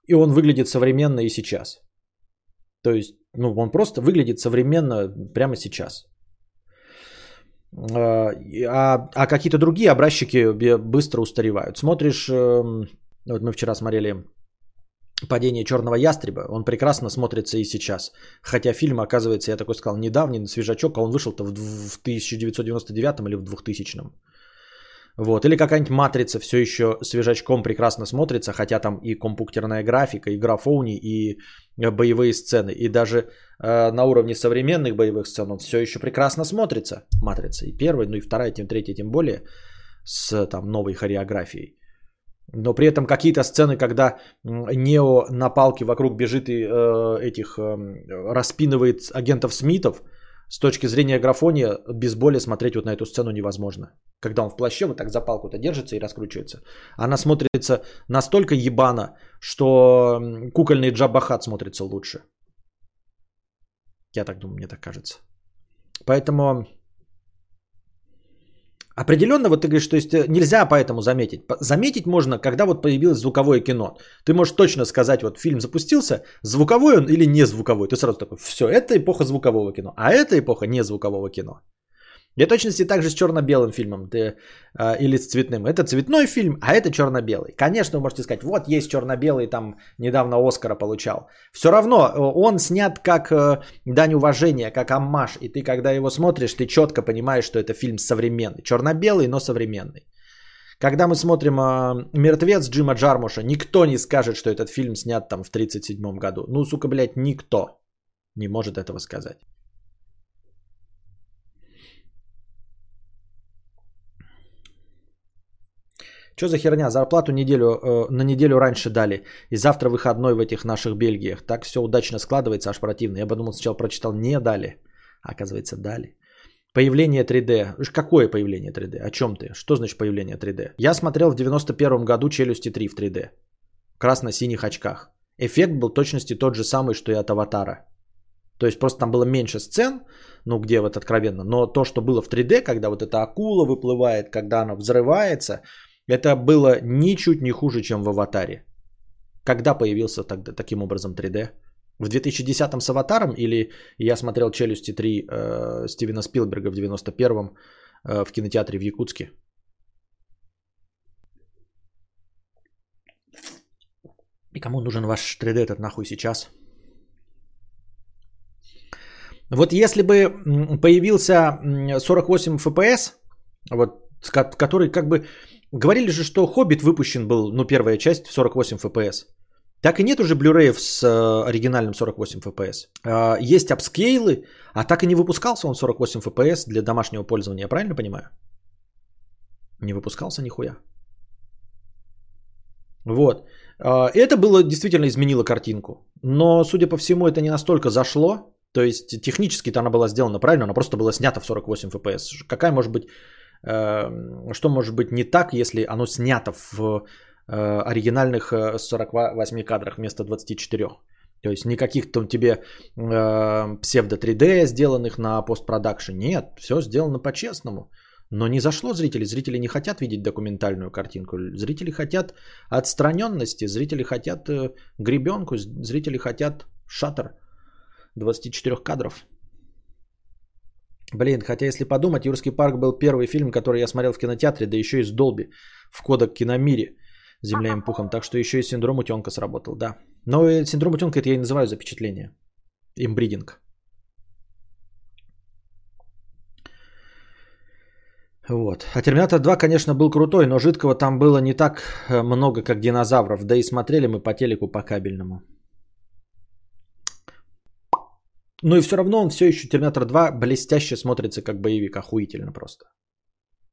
и он выглядит современно и сейчас. То есть, ну он просто выглядит современно прямо сейчас. А какие-то другие образчики быстро устаревают. Смотришь, вот мы вчера смотрели «Падение черного ястреба», он прекрасно смотрится и сейчас. Хотя фильм, оказывается, я такой сказал, недавний, свежачок, а он вышел-то в 1999 или в 2000-м. Вот. Или какая-нибудь «Матрица» все еще свежачком прекрасно смотрится, хотя там и компьютерная графика, и графоуни, и боевые сцены. И даже на уровне современных боевых сцен он все еще прекрасно смотрится. «Матрица» и первая, ну и вторая, тем третья, тем более, с там, новой хореографией. Но при этом какие-то сцены, когда Нео на палке вокруг бежит и распинывает агентов Смитов, с точки зрения графония без боли смотреть вот на эту сцену невозможно. Когда он в плаще вот так за палку-то держится и раскручивается. Она смотрится настолько ебано, что кукольный Джабба Хат смотрится лучше. Я так думаю, мне так кажется. Поэтому... Определенно, вот ты говоришь, то есть нельзя поэтому заметить. Заметить можно, когда вот появилось звуковое кино. Ты можешь точно сказать, вот фильм запустился, звуковой он или не звуковой. Ты сразу такой, все, это эпоха звукового кино, а это эпоха не звукового кино. Для точности также с черно-белым фильмом или с цветным. Это цветной фильм, а это черно-белый. Конечно, вы можете сказать, вот есть черно-белый, там недавно Оскара получал. Все равно он снят как дань уважения, как оммаж. И ты, когда его смотришь, ты четко понимаешь, что это фильм современный. Черно-белый, но современный. Когда мы смотрим «Мертвец» Джима Джармуша, никто не скажет, что этот фильм снят там в 1937 году. Ну, сука, блядь, никто. не может этого сказать. Что за херня? Зарплату на неделю раньше дали. И завтра выходной в этих наших Бельгиях. Так все удачно складывается, аж противно. Я подумал, сначала прочитал, не дали. А оказывается, дали. Появление 3D. Какое появление 3D? О чем ты? Что значит появление 3D? Я смотрел в 91 году «Челюсти 3» в 3D. В красно-синих очках. Эффект был в точности тот же самый, что и от «Аватара». То есть просто там было меньше сцен, ну где вот откровенно. Но то, что было в 3D, когда вот эта акула выплывает, когда она взрывается... Это было ничуть не хуже, чем в «Аватаре». Когда появился тогда, таким образом 3D? В 2010-м с «Аватаром» или я смотрел «Челюсти 3» Стивена Спилберга в 91-м в кинотеатре в Якутске? И кому нужен ваш 3D этот нахуй сейчас? Вот если бы появился 48 FPS, вот, который как бы... Говорили же, что «Хоббит» выпущен был, ну, первая часть, в 48 FPS. Так и нет уже блюреев с оригинальным 48 FPS. Есть апскейлы, а так и не выпускался он 48 FPS для домашнего пользования, я правильно понимаю? Не выпускался нихуя. Вот. Это было, действительно изменило картинку. Но, судя по всему, это не настолько зашло. То есть, технически-то она была сделана правильно, она просто была снята в 48 FPS. Какая может быть... Что может быть не так, если оно снято в оригинальных 48 кадрах вместо 24? То есть никаких там тебе псевдо-3D сделанных на постпродакшн. Нет, все сделано по-честному. Но не зашло зрители. Зрители не хотят видеть документальную картинку. Зрители хотят отстраненности. Зрители хотят гребенку. Зрители хотят шаттер 24 кадров. Блин, хотя если подумать, «Юрский парк» был первый фильм, который я смотрел в кинотеатре, да еще и с Dolby в кодек «Киномире», «Земля им пухом». Так что еще и синдром утенка сработал, да. Но синдром утенка это я и называю запечатление. Имбридинг. Вот. А «Терминатор 2», конечно, был крутой, но жидкого там было не так много, как динозавров. Да и смотрели мы по телеку по кабельному. Ну и все равно он все еще, «Терминатор 2», блестяще смотрится как боевик. Охуительно просто.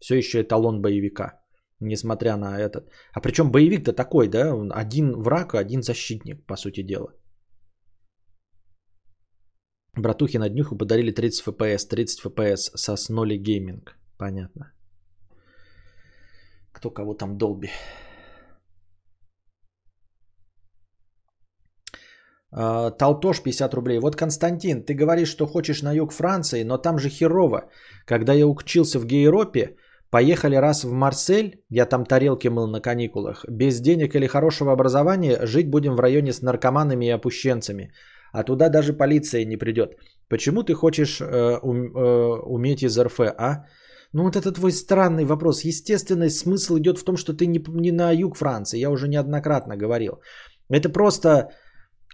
Все еще эталон боевика. Несмотря на этот. А причем боевик-то такой, да? Один враг, один защитник, по сути дела. Братухи на днюху подарили 30 FPS. 30 FPS со Сосноли Гейминг. Понятно. Кто кого там долби. Толтош 50 рублей. Вот, Константин, ты говоришь, что хочешь на юг Франции, но там же херово. Когда я учился в Гейропе, поехали раз в Марсель, я там тарелки мыл на каникулах. Без денег или хорошего образования жить будем в районе с наркоманами и опущенцами. А туда даже полиция не придет. Почему ты хочешь уметь из РФ, а? Ну вот это твой странный вопрос. Естественный смысл идет в том, что ты не на юг Франции. Я уже неоднократно говорил. Это просто...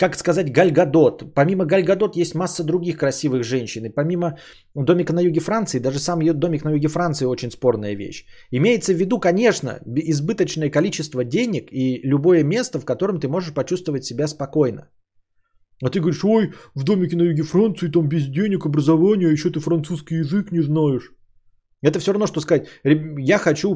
Как сказать, Гальгадот. Помимо Гальгадот есть масса других красивых женщин. И помимо домика на юге Франции, даже сам ее домик на юге Франции очень спорная вещь. Имеется в виду, конечно, избыточное количество денег и любое место, в котором ты можешь почувствовать себя спокойно. А ты говоришь, ой, в домике на юге Франции там без денег, образования, еще ты французский язык не знаешь. Это все равно, что сказать, я хочу...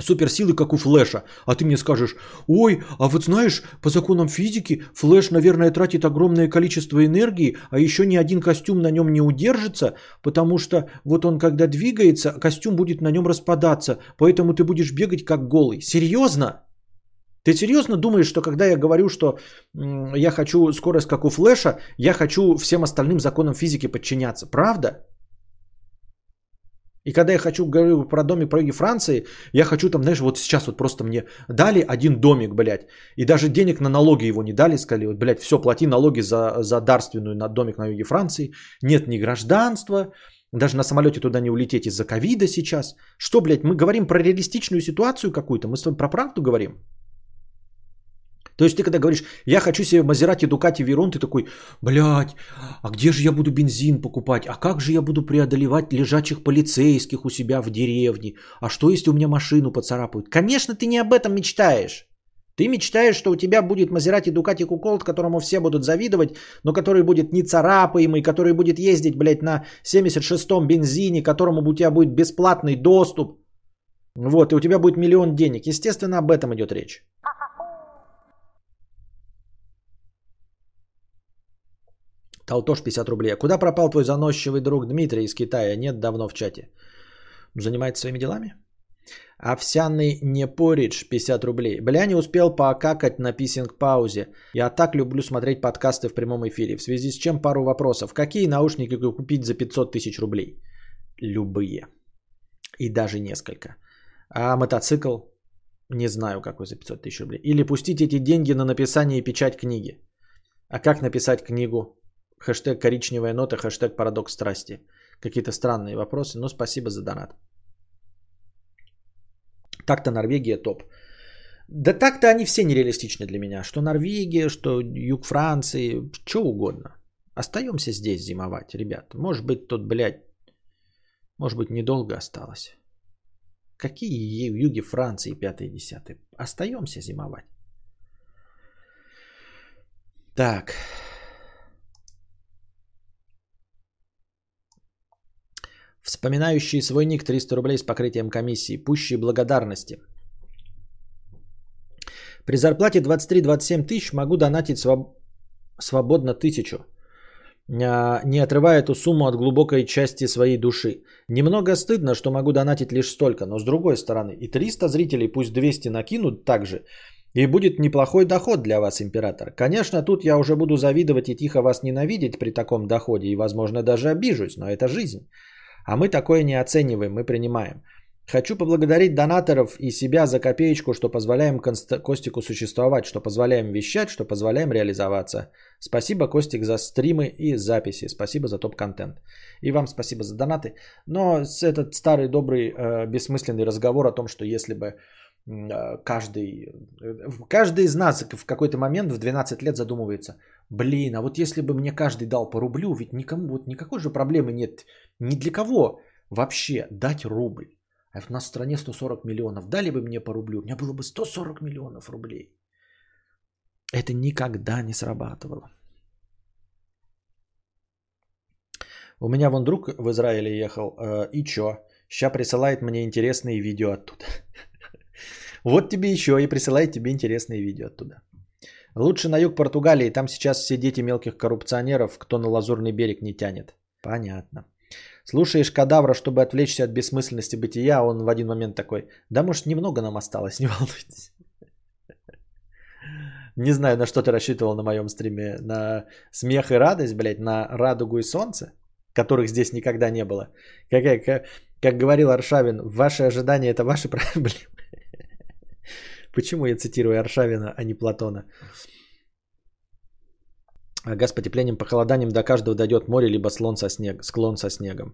суперсилы, как у Флэша. А ты мне скажешь, ой, а вот знаешь, по законам физики Флэш, наверное, тратит огромное количество энергии, а еще ни один костюм на нем не удержится, потому что вот он, когда двигается, костюм будет на нем распадаться, поэтому ты будешь бегать как голый. Серьезно? Ты серьезно думаешь, что когда я говорю, что я хочу скорость, как у Флэша, я хочу всем остальным законам физики подчиняться? Правда? И когда я хочу, говорю про домик по юге Франции, я хочу там, знаешь, вот сейчас вот просто мне дали один домик, блядь, и даже денег на налоги его не дали, сказали, вот, блядь, все, плати налоги за дарственную на домик на юге Франции, нет ни гражданства, даже на самолете туда не улететь из-за ковида сейчас. Что, блядь, мы говорим про реалистичную ситуацию какую-то, мы с тобой про правду говорим? То есть ты когда говоришь, я хочу себе Мазерати, Дукати, Вейрон, ты такой, блядь, а где же я буду бензин покупать? А как же я буду преодолевать лежачих полицейских у себя в деревне? А что, если у меня машину поцарапают? Конечно, ты не об этом мечтаешь. Ты мечтаешь, что у тебя будет Мазерати, Дукати, Куколт, которому все будут завидовать, но который будет нецарапаемый, который будет ездить, блядь, на 76-м бензине, которому у тебя будет бесплатный доступ. Вот, и у тебя будет миллион денег. Естественно, об этом идет речь. Толтош 50 рублей. Куда пропал твой заносчивый друг Дмитрий из Китая? Нет, давно в чате. Занимается своими делами? Овсяный непоридж 50 рублей. Бля, не успел покакать на писинг-паузе. Я так люблю смотреть подкасты в прямом эфире. В связи с чем пару вопросов. Какие наушники купить за 500 тысяч рублей? Любые. И даже несколько. А мотоцикл? Не знаю, какой за 500 тысяч рублей. Или пустить эти деньги на написание и печать книги. А как написать книгу? Хэштег коричневая нота, хэштег парадокс страсти. Какие-то странные вопросы, но спасибо за донат. Так-то Норвегия топ. Да так-то они все нереалистичны для меня. Что Норвегия, что юг Франции, что угодно. Остаемся здесь зимовать, ребят. Может быть, тут, блядь, может быть, недолго осталось. Какие в юге Франции 5-10? Остаемся зимовать. Так. Вспоминающий свой ник 300 рублей с покрытием комиссии. Пущей благодарности. При зарплате 23-27 тысяч могу донатить свободно 1000. Не отрывая эту сумму от глубокой части своей души. Немного стыдно, что могу донатить лишь столько. Но с другой стороны, и 300 зрителей, пусть 200 накинут также. И будет неплохой доход для вас, император. Конечно, тут я уже буду завидовать и тихо вас ненавидеть при таком доходе. И, возможно, даже обижусь. Но это жизнь. А мы такое не оцениваем, мы принимаем. Хочу поблагодарить донаторов и себя за копеечку, что позволяем Костику существовать, что позволяем вещать, что позволяем реализоваться. Спасибо, Костик, за стримы и записи. Спасибо за топ-контент. И вам спасибо за донаты. Но этот старый, добрый, бессмысленный разговор о том, что если бы каждый из нас в какой-то момент в 12 лет задумывается, блин, а вот если бы мне каждый дал по рублю, ведь никому вот никакой же проблемы нет, ни для кого вообще дать рубль. А в нашей стране 140 миллионов, дали бы мне по рублю, у меня было бы 140 миллионов рублей. Это никогда не срабатывало. У меня вон друг в Израиле ехал, и чё? Ща присылает мне интересные видео оттуда. Вот тебе еще и присылает тебе интересные видео оттуда. Лучше на юг Португалии, там сейчас все дети мелких коррупционеров, кто на Лазурный берег не тянет. Понятно. Слушаешь Кадавра, чтобы отвлечься от бессмысленности бытия, он в один момент такой, да может немного нам осталось, не волнуйтесь. Не знаю, на что ты рассчитывал на моем стриме, на смех и радость, блядь, на радугу и солнце, которых здесь никогда не было. Как говорил Аршавин, ваши ожидания это ваши проблемы. Почему я цитирую Аршавина, а не Платона? Ага, с потеплением, похолоданием до каждого дойдет море, либо склон со снегом.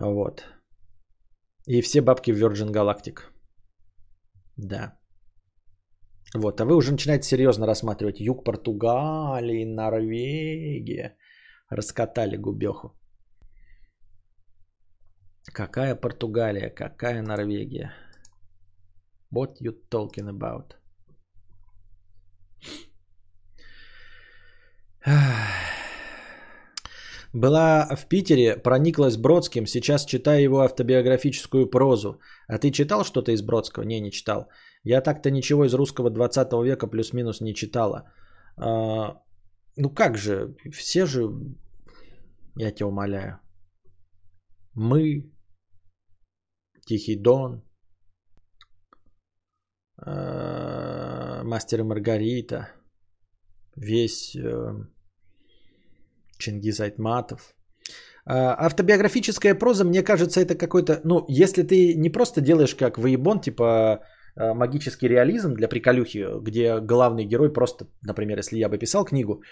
Вот. И все бабки в Virgin Galactic. Да. Вот, а вы уже начинаете серьезно рассматривать юг Португалии, Норвегия. Раскатали губеху. Какая Португалия, какая Норвегия? What you talking about? Была в Питере, прониклась Бродским, сейчас читаю его автобиографическую прозу. А ты читал что-то из Бродского? Не, не читал. Я так-то ничего из русского 20 века плюс-минус не читала. Ну как же, все же, я тебя умоляю, мы, Тихий Дон, Мастер и Маргарита, весь Чингиз Айтматов. Автобиографическая проза, мне кажется, это какой-то... Ну, если ты не просто делаешь как выебон, типа магический реализм для приколюхи, где главный герой просто, например, если я бы писал книгу,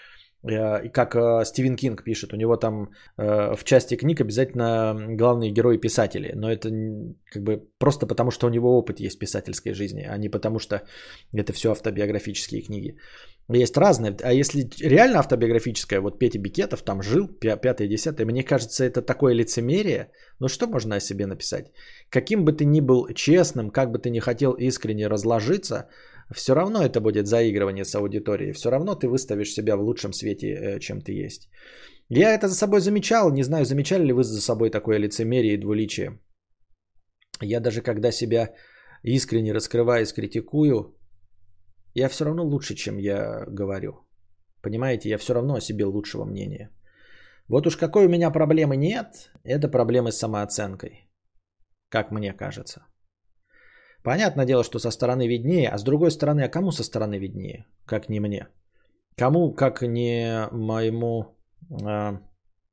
как Стивен Кинг пишет, у него там в части книг обязательно главные герои-писатели, но это как бы просто потому, что у него опыт есть в писательской жизни, а не потому, что это все автобиографические книги. Есть разные, а если реально автобиографическая, вот Петя Бикетов там жил, 5-10, мне кажется, это такое лицемерие, ну что можно о себе написать? Каким бы ты ни был честным, как бы ты ни хотел искренне разложиться, все равно это будет заигрывание с аудиторией, все равно ты выставишь себя в лучшем свете, чем ты есть. Я это за собой замечал, не знаю, замечали ли вы за собой такое лицемерие и двуличие. Я даже когда себя искренне раскрываюсь, критикую, я все равно лучше, чем я говорю. Понимаете, я все равно о себе лучшего мнения. Вот уж какой у меня проблемы нет, это проблемы с самооценкой, как мне кажется. Понятное дело, что со стороны виднее, а с другой стороны, а кому со стороны виднее, как не мне? Кому, как не моему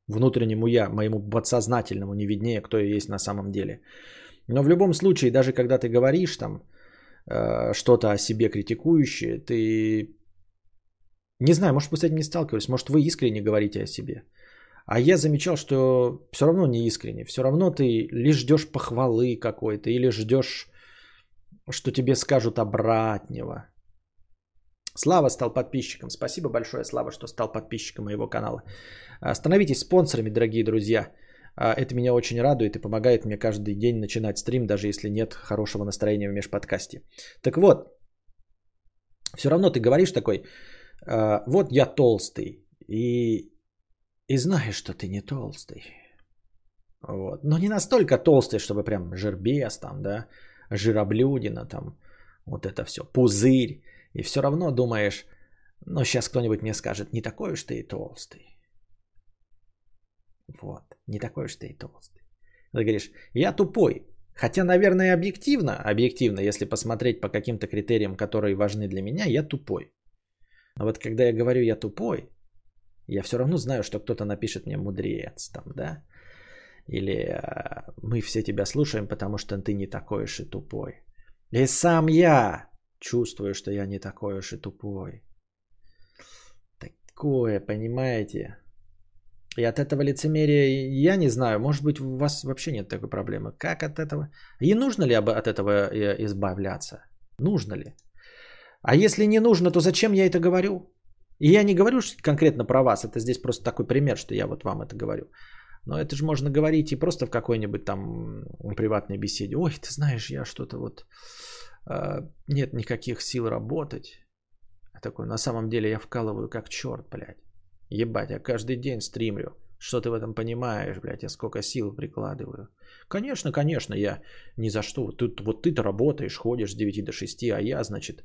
внутреннему я, моему подсознательному не виднее, кто я есть на самом деле. Но в любом случае, даже когда ты говоришь там что-то о себе критикующее, ты, не знаю, может, вы с этим не сталкивались, может, вы искренне говорите о себе. А я замечал, что все равно не искренне, все равно ты лишь ждешь похвалы какой-то или ждешь, что тебе скажут обратнего. Слава стал подписчиком. Спасибо большое, Слава, что стал подписчиком моего канала. Становитесь спонсорами, дорогие друзья. Это меня очень радует и помогает мне каждый день начинать стрим, даже если нет хорошего настроения в межподкасте. Так вот, все равно ты говоришь такой, вот я толстый, и знаешь, что ты не толстый. Вот. Но не настолько толстый, чтобы прям жирбес там, да, жироблюдина там, вот это все, пузырь. И все равно думаешь, ну сейчас кто-нибудь мне скажет, не такой уж ты и толстый. Вот, не такой уж ты и толстый. Ты говоришь, я тупой. Хотя, наверное, объективно, если посмотреть по каким-то критериям, которые важны для меня, я тупой. Но вот когда я говорю, я тупой, я все равно знаю, что кто-то напишет мне мудрец там, да? Или мы все тебя слушаем, потому что ты не такой уж и тупой. И сам я чувствую, что я не такой уж и тупой. Такое, понимаете? И от этого лицемерия я не знаю. Может быть, у вас вообще нет такой проблемы. Как от этого? И нужно ли от этого избавляться? Нужно ли? А если не нужно, то зачем я это говорю? И я не говорю конкретно про вас. Это здесь просто такой пример, что я вот вам это говорю. Но это же можно говорить и просто в какой-нибудь там приватной беседе. Ой, ты знаешь, я что-то вот... Нет никаких сил работать. Я такой, на самом деле я вкалываю как черт, блядь. Ебать, я каждый день стримлю. Что ты в этом понимаешь, блядь? Я сколько сил прикладываю. Конечно, конечно, я ни за что. Тут вот ты-то работаешь, ходишь с 9 до 6, а я, значит,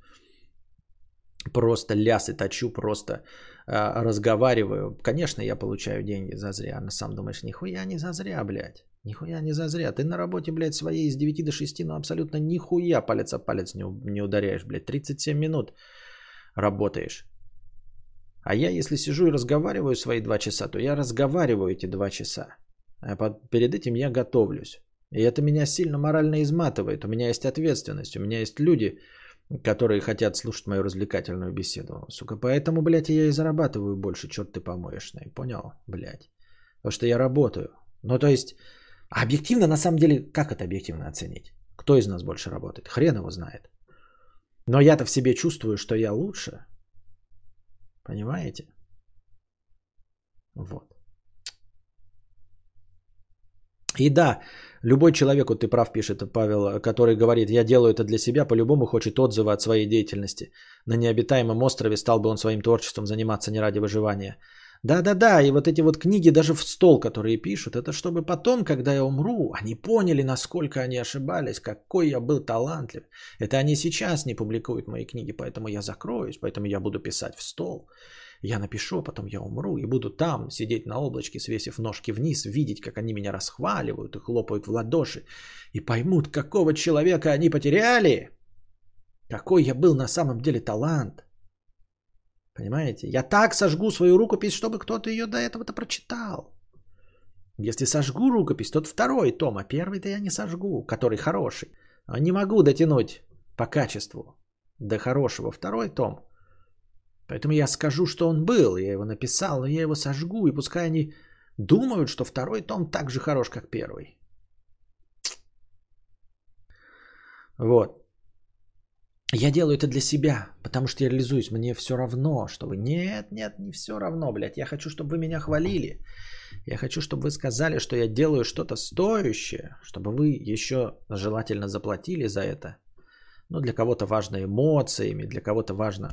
просто лясы точу, просто разговариваю. Конечно, я получаю деньги зазря. Но сам думаешь, нихуя не зазря, блядь. Нихуя не зазря. Ты на работе, блядь, своей с 9 до 6, но абсолютно нихуя палец о палец не ударяешь, блядь. 37 минут работаешь. А я, если сижу и разговариваю свои 2 часа, то я разговариваю эти 2 часа. А перед этим я готовлюсь. И это меня сильно морально изматывает. У меня есть ответственность. У меня есть люди, которые хотят слушать мою развлекательную беседу. Сука, поэтому, блядь, я и зарабатываю больше, черт ты помоешь. Понял, блядь? Потому что я работаю. Ну, то есть, объективно, на самом деле, как это объективно оценить? Кто из нас больше работает? Хрен его знает. Но я-то в себе чувствую, что я лучше. Понимаете? Вот. И да, любой человек, вот ты прав, пишет Павел, который говорит, я делаю это для себя, по-любому хочет отзывы от своей деятельности. На необитаемом острове стал бы он своим творчеством заниматься не ради выживания. Да-да-да, и вот эти вот книги даже в стол, которые пишут, это чтобы потом, когда я умру, они поняли, насколько они ошибались, какой я был талантлив. Это они сейчас не публикуют мои книги, поэтому я закроюсь, поэтому я буду писать в стол. Я напишу, потом я умру и буду там сидеть на облачке, свесив ножки вниз, видеть, как они меня расхваливают и хлопают в ладоши. И поймут, какого человека они потеряли. Какой я был на самом деле талант. Понимаете? Я так сожгу свою рукопись, чтобы кто-то ее до этого-то прочитал. Если сожгу рукопись, тот второй том, а первый-то я не сожгу, который хороший. Но не могу дотянуть по качеству до хорошего второй том. Поэтому я скажу, что он был, я его написал, но я его сожгу. И пускай они думают, что второй том так же хорош, как первый. Вот. Я делаю это для себя, потому что я реализуюсь. Мне все равно, что вы... Нет, не все равно, блядь. Я хочу, чтобы вы меня хвалили. Я хочу, чтобы вы сказали, что я делаю что-то стоящее, чтобы вы еще желательно заплатили за это. Но для кого-то важно эмоциями, для кого-то важно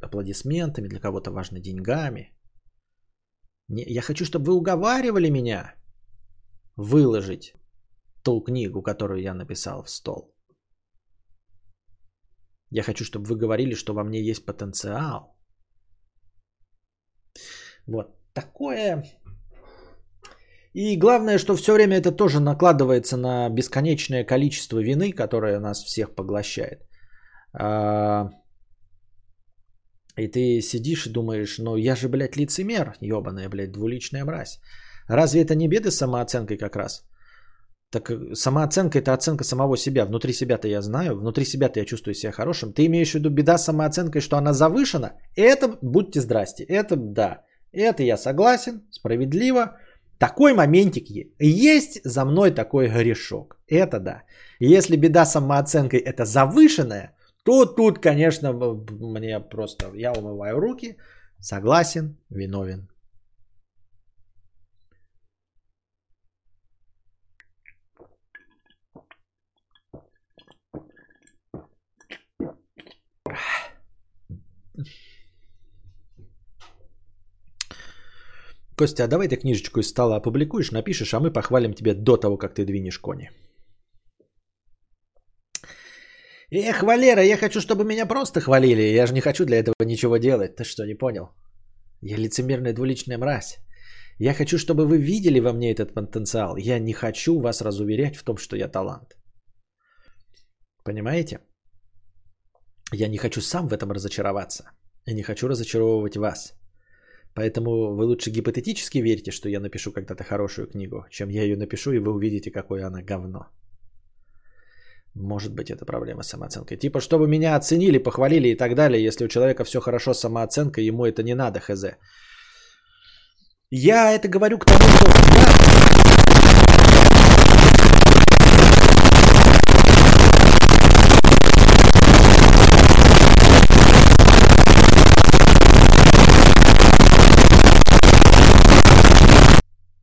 аплодисментами, для кого-то важно деньгами. Не, я хочу, чтобы вы уговаривали меня выложить ту книгу, которую я написал в стол. Я хочу, чтобы вы говорили, что во мне есть потенциал. Вот такое. И главное, что все время это тоже накладывается на бесконечное количество вины, которое нас всех поглощает. И ты сидишь и думаешь, ну я же, блядь, лицемер, ебаная, блядь, двуличная мразь. Разве это не беды с самооценкой как раз? Так самооценка – это оценка самого себя. Внутри себя-то я знаю, внутри себя-то я чувствую себя хорошим. Ты имеешь в виду беда с самооценкой, что она завышена? Это будьте здрасте, это да, это я согласен, справедливо. Такой моментик есть за мной такой грешок. Это да. Если беда с самооценкой – это завышенная, то тут, конечно, мне просто… Я умываю руки, согласен, виновен. Костя, а давай ты книжечку из стола опубликуешь, напишешь, а мы похвалим тебя до того, как ты двинешь кони. Эх, Валера, я хочу, чтобы меня просто хвалили. Я же не хочу для этого ничего делать. Ты что, не понял? Я лицемерная двуличная мразь. Я хочу, чтобы вы видели во мне этот потенциал. Я не хочу вас разуверять в том, что я талант. Понимаете? Я не хочу сам в этом разочароваться. Я не хочу разочаровывать вас. Поэтому вы лучше гипотетически верьте, что я напишу когда-то хорошую книгу, чем я ее напишу, и вы увидите, какое она говно. Может быть, это проблема с самооценкой. Типа, чтобы меня оценили, похвалили и так далее. Если у человека все хорошо с самооценкой, ему это не надо, хз. Я это говорю к тому, что...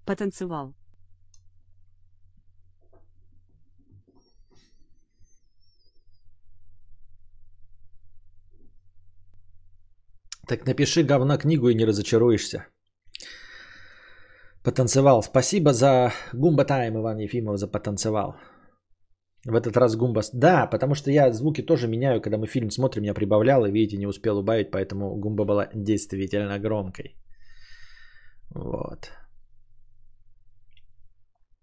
Потанцевал. Так напиши говна книгу и не разочаруешься. Потанцевал. Спасибо за Гумба Тайм, Иван Ефимов, за потанцевал. В этот раз Гумба... Да, потому что я звуки тоже меняю, когда мы фильм смотрим, я прибавлял и, видите, не успел убавить, поэтому Гумба была действительно громкой. Вот.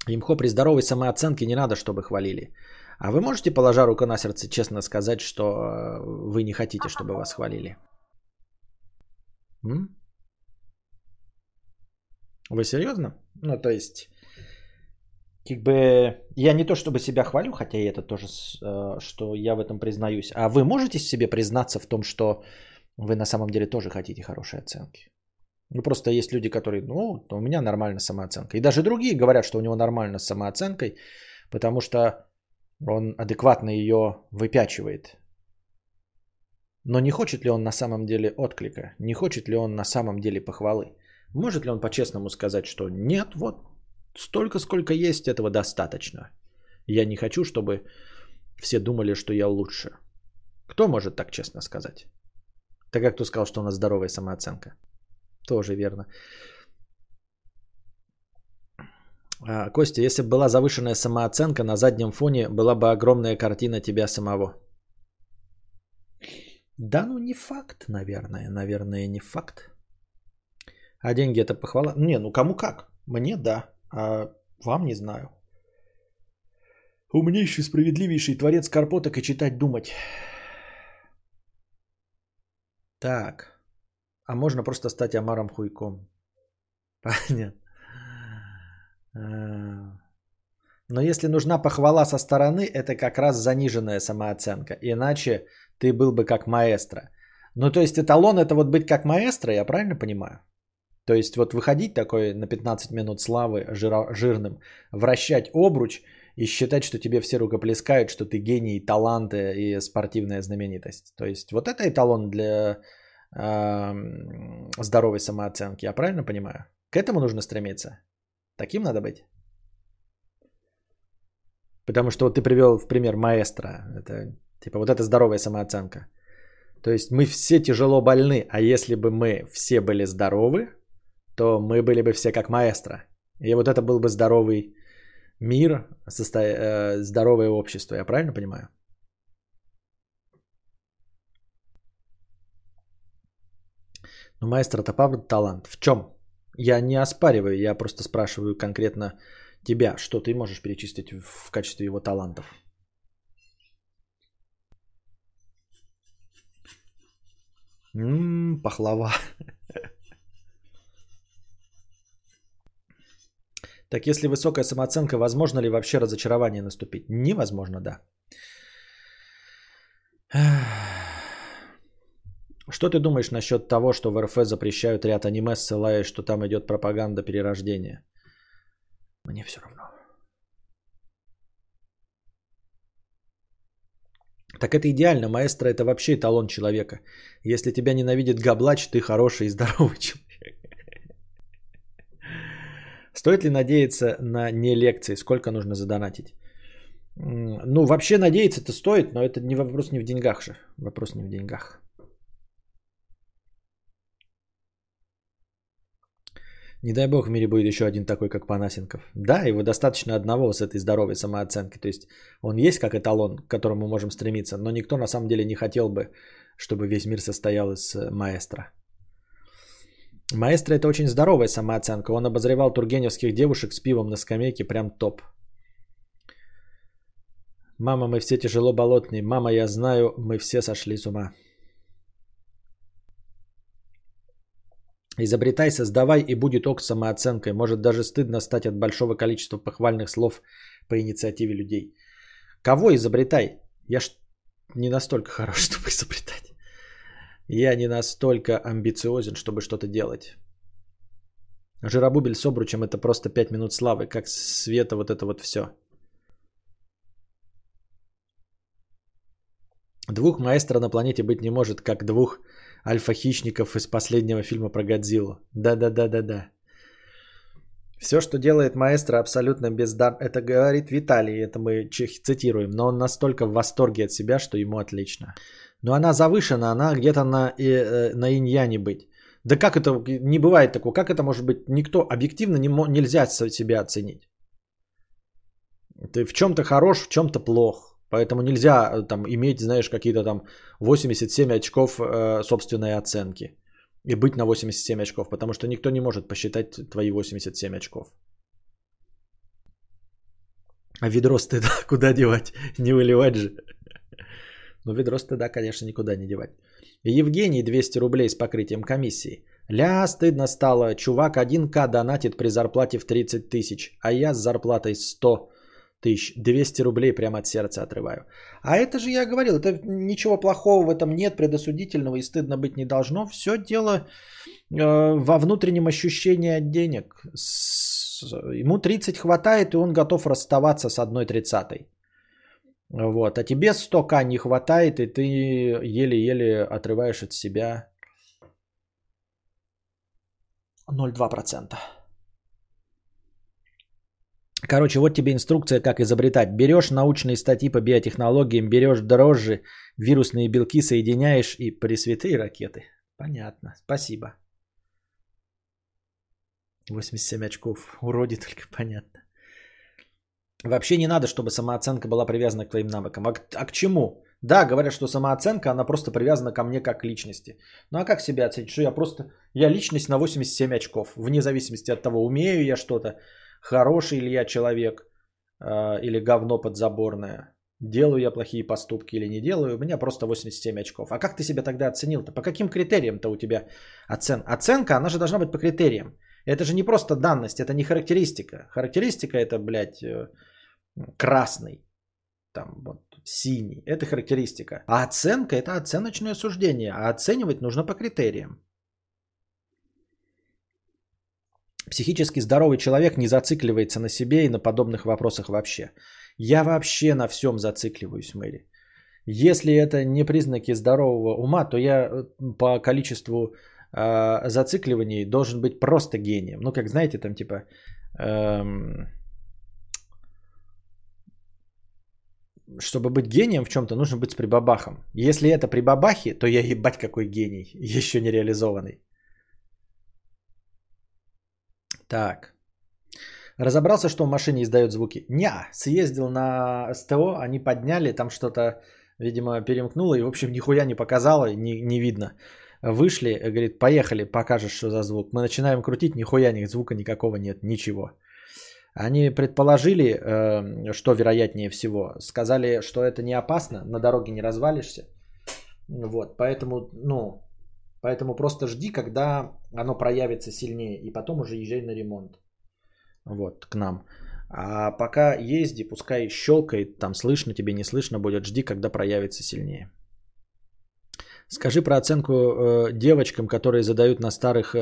Имхо, при здоровой самооценке не надо, чтобы хвалили. А вы можете, положа руку на сердце, честно сказать, что вы не хотите, чтобы вас хвалили? М? Вы серьезно? Ну, то есть, как бы, я не то чтобы себя хвалю, хотя и это тоже, что я в этом признаюсь. А вы можете себе признаться в том, что вы на самом деле тоже хотите хорошие оценки? Ну, просто есть люди, которые, ну, у меня нормальная самооценка. И даже другие говорят, что у него нормально с самооценкой, потому что он адекватно ее выпячивает. Но не хочет ли он на самом деле отклика? Не хочет ли он на самом деле похвалы? Может ли он по-честному сказать, что нет, вот столько, сколько есть, этого достаточно. Я не хочу, чтобы все думали, что я лучше. Кто может так честно сказать? Так как кто сказал, что у нас здоровая самооценка? Тоже верно. Костя, если бы была завышенная самооценка, на заднем фоне была бы огромная картина тебя самого. Да, ну не факт, наверное. Наверное, не факт. А деньги это похвала? Не, ну кому как. Мне да, а вам не знаю. Умнейший, справедливейший творец карпоток и читать, думать. Так. А можно просто стать Амаром Хуйком. Понятно. Но если нужна похвала со стороны, это как раз заниженная самооценка. Иначе ты был бы как маэстро. Ну, то есть эталон это вот быть как маэстро, я правильно понимаю? То есть вот выходить такой на 15 минут славы жирным, вращать обруч и считать, что тебе все рукоплескают, что ты гений, таланты и спортивная знаменитость. То есть вот это эталон для... здоровой самооценки. Я правильно понимаю? К этому нужно стремиться? Таким надо быть? Потому что вот ты привел в пример маэстро. Это Типа вот это здоровая самооценка. То есть мы все тяжело больны, а если бы мы все были здоровы, то мы были бы все как маэстро. И вот это был бы здоровый мир, здоровое общество. Я правильно понимаю? Ну, маэстро-то правда талант. В чем? Я не оспариваю, я просто спрашиваю конкретно тебя, что ты можешь перечислить в качестве его талантов. Пахлава. Так, если высокая самооценка, возможно ли вообще разочарование наступить? Невозможно, да. Что ты думаешь насчет того, что в РФ запрещают ряд аниме, ссылаясь, что там идет пропаганда перерождения? Мне все равно. Так это идеально. Маэстро – это вообще эталон человека. Если тебя ненавидит габлач, ты хороший и здоровый человек. Стоит ли надеяться на не лекции? Сколько нужно задонатить? Ну, вообще надеяться-то стоит, но это не вопрос не в деньгах же. Вопрос не в деньгах. Не дай бог в мире будет еще один такой, как Панасенков. Да, его достаточно одного с этой здоровой самооценкой. То есть он есть как эталон, к которому мы можем стремиться, но никто на самом деле не хотел бы, чтобы весь мир состоял из маэстро. Маэстро – это очень здоровая самооценка. Он обозревал тургеневских девушек с пивом на скамейке, прям топ. Мама, мы все тяжело болотные. Мама, я знаю, мы все сошли с ума. Изобретай, создавай, и будет ок с самооценкой. Может даже стыдно стать от большого количества похвальных слов по инициативе людей. Кого изобретай? Я ж не настолько хорош, чтобы изобретать. Я не настолько амбициозен, чтобы что-то делать. Жиробубель с обручем – это просто 5 минут славы. Как Света, вот это вот все. Двух маэстро на планете быть не может, как двух альфа-хищников из последнего фильма про Годзиллу. Да-да-да-да-да. Все, что делает маэстро, абсолютно бездарно. Это говорит Виталий, это мы цитируем. Но он настолько в восторге от себя, что ему отлично. Но она завышена, она где-то на инь-яне быть. Да как это, не бывает такого. Как это может быть? Никто объективно нельзя себя оценить. Ты в чем-то хорош, в чем-то плох. Поэтому нельзя там иметь, знаешь, какие-то там 87 очков собственной оценки. И быть на 87 очков, потому что никто не может посчитать твои 87 очков. А ведро стыда куда девать? Не выливать же. Ну, ведро стыда, конечно, никуда не девать. Евгений, 200 рублей с покрытием комиссии. Ля, стыдно стало. Чувак 1К донатит при зарплате в 30 тысяч, а я с зарплатой 100 тысяч, 200 рублей прямо от сердца отрываю. А это же я говорил, это ничего плохого в этом нет, предосудительного и стыдно быть не должно. Все дело во внутреннем ощущении от денег. Ему 30 хватает, и он готов расставаться с одной 30-й. Вот. А тебе 100К не хватает, и ты еле-еле отрываешь от себя 0,2%. Короче, вот тебе инструкция, как изобретать. Берешь научные статьи по биотехнологиям, берешь дрожжи, вирусные белки соединяешь и пресвятые ракеты. Понятно, спасибо. 87 очков, уроди только, понятно. Вообще не надо, чтобы самооценка была привязана к твоим навыкам. А к чему? Да, говорят, что самооценка, она просто привязана ко мне как к личности. Ну а как себя оценить? Что я просто, я личность на 87 очков, вне зависимости от того, умею я что-то. Хороший ли я человек или говно подзаборное? Делаю я плохие поступки или не делаю? У меня просто 87 очков. А как ты себя тогда оценил-то? По каким критериям-то у тебя оценка? Оценка, она же должна быть по критериям. Это же не просто данность, это не характеристика. Характеристика это, блядь, красный, там, вот, синий. Это характеристика. А оценка это оценочное суждение. А оценивать нужно по критериям. Психически здоровый человек не зацикливается на себе и на подобных вопросах вообще. Я вообще на всем зацикливаюсь, Мэри. Если это не признаки здорового ума, то я по количеству зацикливаний должен быть просто гением. Ну, как знаете, там типа чтобы быть гением в чем-то, нужно быть с прибабахом. Если это прибабахи, то я ебать какой гений, еще не реализованный. Так. Разобрался, что в машине издают звуки? Ня, съездил на СТО, они подняли, там что-то, видимо, перемкнуло и, в общем, нихуя не показало, не видно. Вышли, говорит, поехали, покажешь, что за звук. Мы начинаем крутить, нихуя нет, звука никакого нет, ничего. Они предположили, что вероятнее всего. Сказали, что это не опасно, на дороге не развалишься. Вот, поэтому, ну, поэтому просто жди, когда оно проявится сильнее, и потом уже езжай на ремонт. Вот, к нам. А пока езди, пускай щелкает, там слышно, тебе не слышно будет, жди, когда проявится сильнее. Скажи про оценку девочкам, которые задают на старых,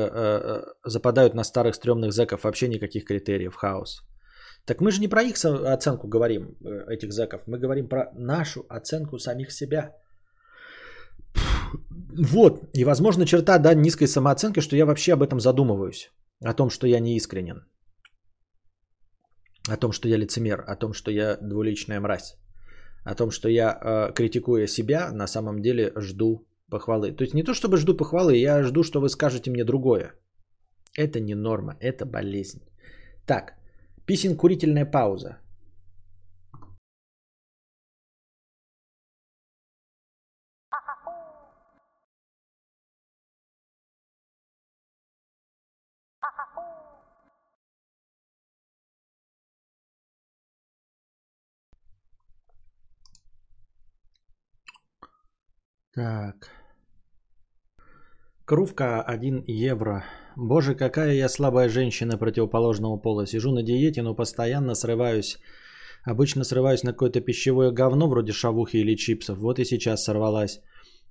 западают на старых стрёмных зэков, вообще никаких критериев, хаос. Так мы же не про их оценку говорим, этих зэков, мы говорим про нашу оценку самих себя. Вот, и возможно черта, да, низкой самооценки, что я вообще об этом задумываюсь, о том, что я не искренен, о том, что я лицемер, о том, что я двуличная мразь, о том, что я, критикуя себя, на самом деле жду похвалы. То есть не то, чтобы жду похвалы, я жду, что вы скажете мне другое. Это не норма, это болезнь. Так, писен-курительная пауза. Так. Крувка 1 евро. Боже, какая я слабая женщина противоположного пола. Сижу на диете, но постоянно срываюсь. Обычно срываюсь на какое-то пищевое говно, вроде шавухи или чипсов. Вот и сейчас сорвалась.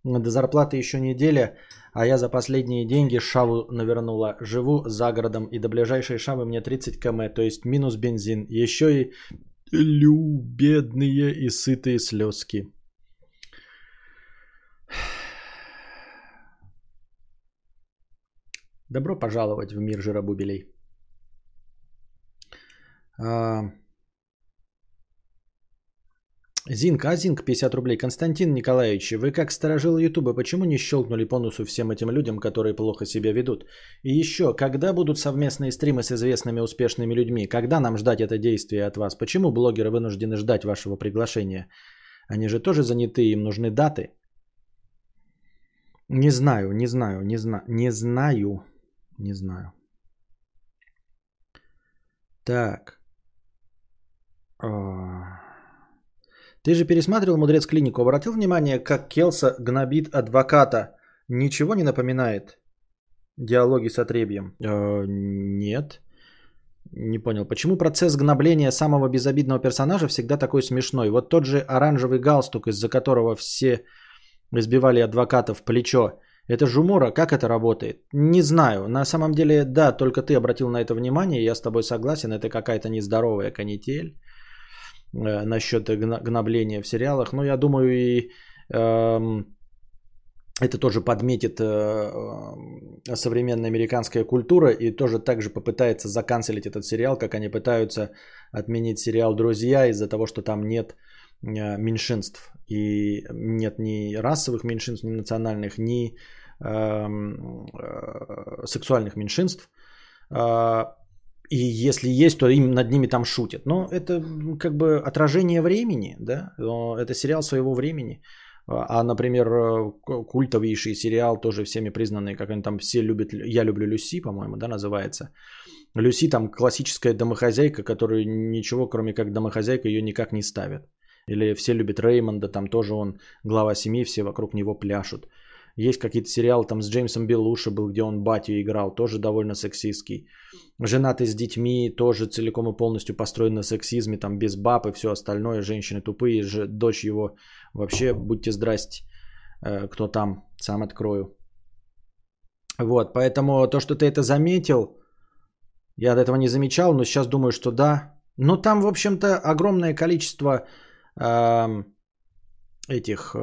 До зарплаты еще неделя, а я за последние деньги шаву навернула. Живу за городом, и до ближайшей шавы мне 30 км, то есть минус бензин. Еще и бедные и сытые слезки. Добро пожаловать в мир жиробубелей. Зинк 50 рублей. Константин Николаевич, вы как сторожил Ютуба, почему не щелкнули по носу всем этим людям, которые плохо себя ведут? И еще, когда будут совместные стримы с известными успешными людьми? Когда нам ждать это действие от вас? Почему блогеры вынуждены ждать вашего приглашения? Они же тоже заняты, им нужны даты. Не знаю. Так. Ты же пересматривал «Мудрец клинику», обратил внимание, как Келса гнобит адвоката? Ничего не напоминает? Диалоги с отребьем. Нет. Не понял. Почему процесс гнобления самого безобидного персонажа всегда такой смешной? Вот тот же оранжевый галстук, из-за которого все... избивали адвоката в плечо. Это жумора, как это работает? Не знаю. На самом деле, да, только ты обратил на это внимание, я с тобой согласен, это какая-то нездоровая канитель насчет гнобления в сериалах. Но я думаю, и это тоже подметит современная американская культура и тоже так же попытается заканцелить этот сериал, как они пытаются отменить сериал «Друзья» из-за того, что там нет меньшинств. И нет ни расовых меньшинств, ни национальных, ни сексуальных меньшинств. И если есть, то им над ними там шутят. Но это как бы отражение времени, да? Это сериал своего времени. А, например, культовейший сериал, тоже всеми признанный, как они там все любят, «Я люблю Люси», по-моему, да, называется. Люси там классическая домохозяйка, которую ничего, кроме как домохозяйка, ее никак не ставят. Или все любят Реймонда, там тоже он глава семьи, все вокруг него пляшут. Есть какие-то сериалы, там с Джеймсом Белуши был, где он батю играл, тоже довольно сексистский. «Женаты с детьми» тоже целиком и полностью построен на сексизме, там без баб и все остальное, женщины тупые, дочь его вообще, будьте здрасте, кто там, сам открою. Вот, поэтому то, что ты это заметил, я до этого не замечал, но сейчас думаю, что да. Но там, в общем-то, огромное количество... этих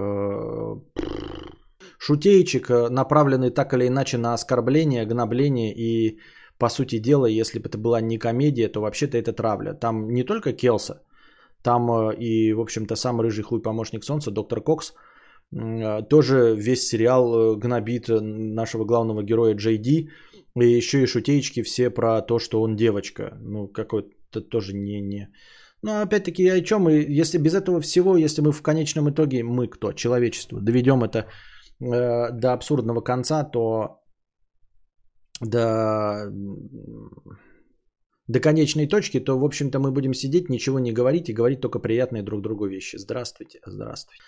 шутеечек, направлены так или иначе на оскорбление, гнобление, и по сути дела, если бы это была не комедия, то вообще-то это травля. Там не только Келса, Там и, в общем-то, сам рыжий хуй помощник солнца, доктор Кокс, тоже весь сериал гнобит нашего главного героя Джей Ди. И еще и шутеечки все про то, что он девочка. Ну, какой-то тоже не... Но опять-таки, я о чем? И если без этого всего, если мы в конечном итоге, мы кто? Человечество. Доведем это до абсурдного конца, то до конечной точки, то, в общем-то, мы будем сидеть, ничего не говорить и говорить только приятные друг другу вещи. Здравствуйте, здравствуйте.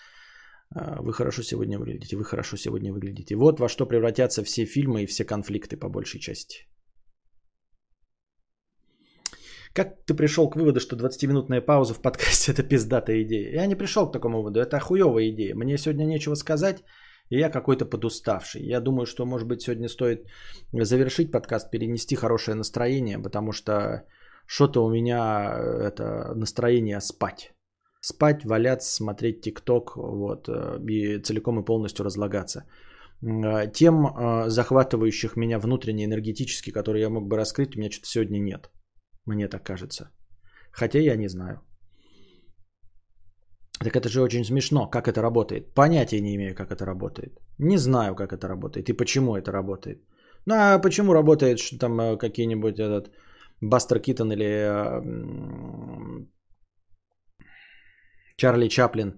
Вы хорошо сегодня выглядите, вы хорошо сегодня выглядите. Вот во что превратятся все фильмы и все конфликты по большей части. Как ты пришел к выводу, что 20-минутная пауза в подкасте – это пиздатая идея? Я не пришел к такому выводу, это хуевая идея. Мне сегодня нечего сказать, и я какой-то подуставший. Я думаю, что, может быть, сегодня стоит завершить подкаст, перенести хорошее настроение, потому что что-то у меня это настроение спать. Спать, валяться, смотреть ТикТок, вот, и целиком и полностью разлагаться. Тем, захватывающих меня внутренне, энергетически, которые я мог бы раскрыть, у меня что-то сегодня нет. Мне так кажется. Хотя я не знаю. Так это же очень смешно, как это работает. Понятия не имею, как это работает. Не знаю, как это работает и почему это работает. Ну, а почему работает, что там какие-нибудь этот Бастер Китон или Чарли Чаплин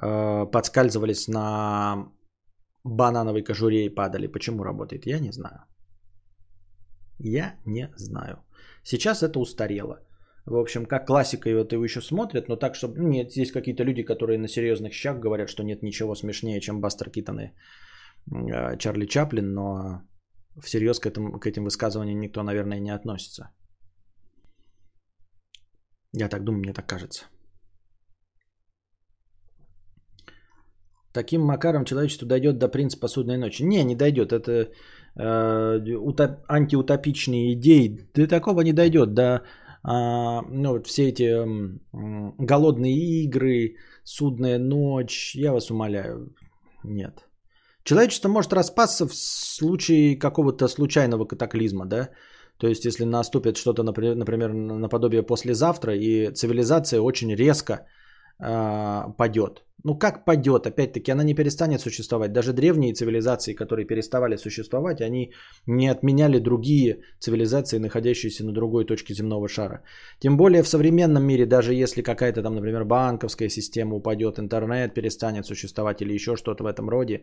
подскальзывались на банановой кожуре и падали. Почему работает? Я не знаю. Я не знаю. Сейчас это устарело. В общем, как классика вот его еще смотрят, но так, чтобы... Нет, есть какие-то люди, которые на серьезных щах говорят, что нет ничего смешнее, чем Бастер Китон и Чарли Чаплин, но всерьез к этим высказываниям никто, наверное, не относится. Я так думаю, мне так кажется. Таким макаром человечество дойдет до принципа судной ночи. Не дойдет. Это антиутопичные идеи. До такого не дойдет. До, ну, вот все эти голодные игры, судная ночь. Я вас умоляю. Нет. Человечество может распасться в случае какого-то случайного катаклизма. Да? То есть, если наступит что-то, например, наподобие послезавтра, и цивилизация очень резко падет. Ну как падет? Опять-таки она не перестанет существовать. Даже древние цивилизации, которые переставали существовать, они не отменяли другие цивилизации, находящиеся на другой точке земного шара. Тем более в современном мире, даже если какая-то там, например, банковская система упадет, интернет перестанет существовать или еще что-то в этом роде,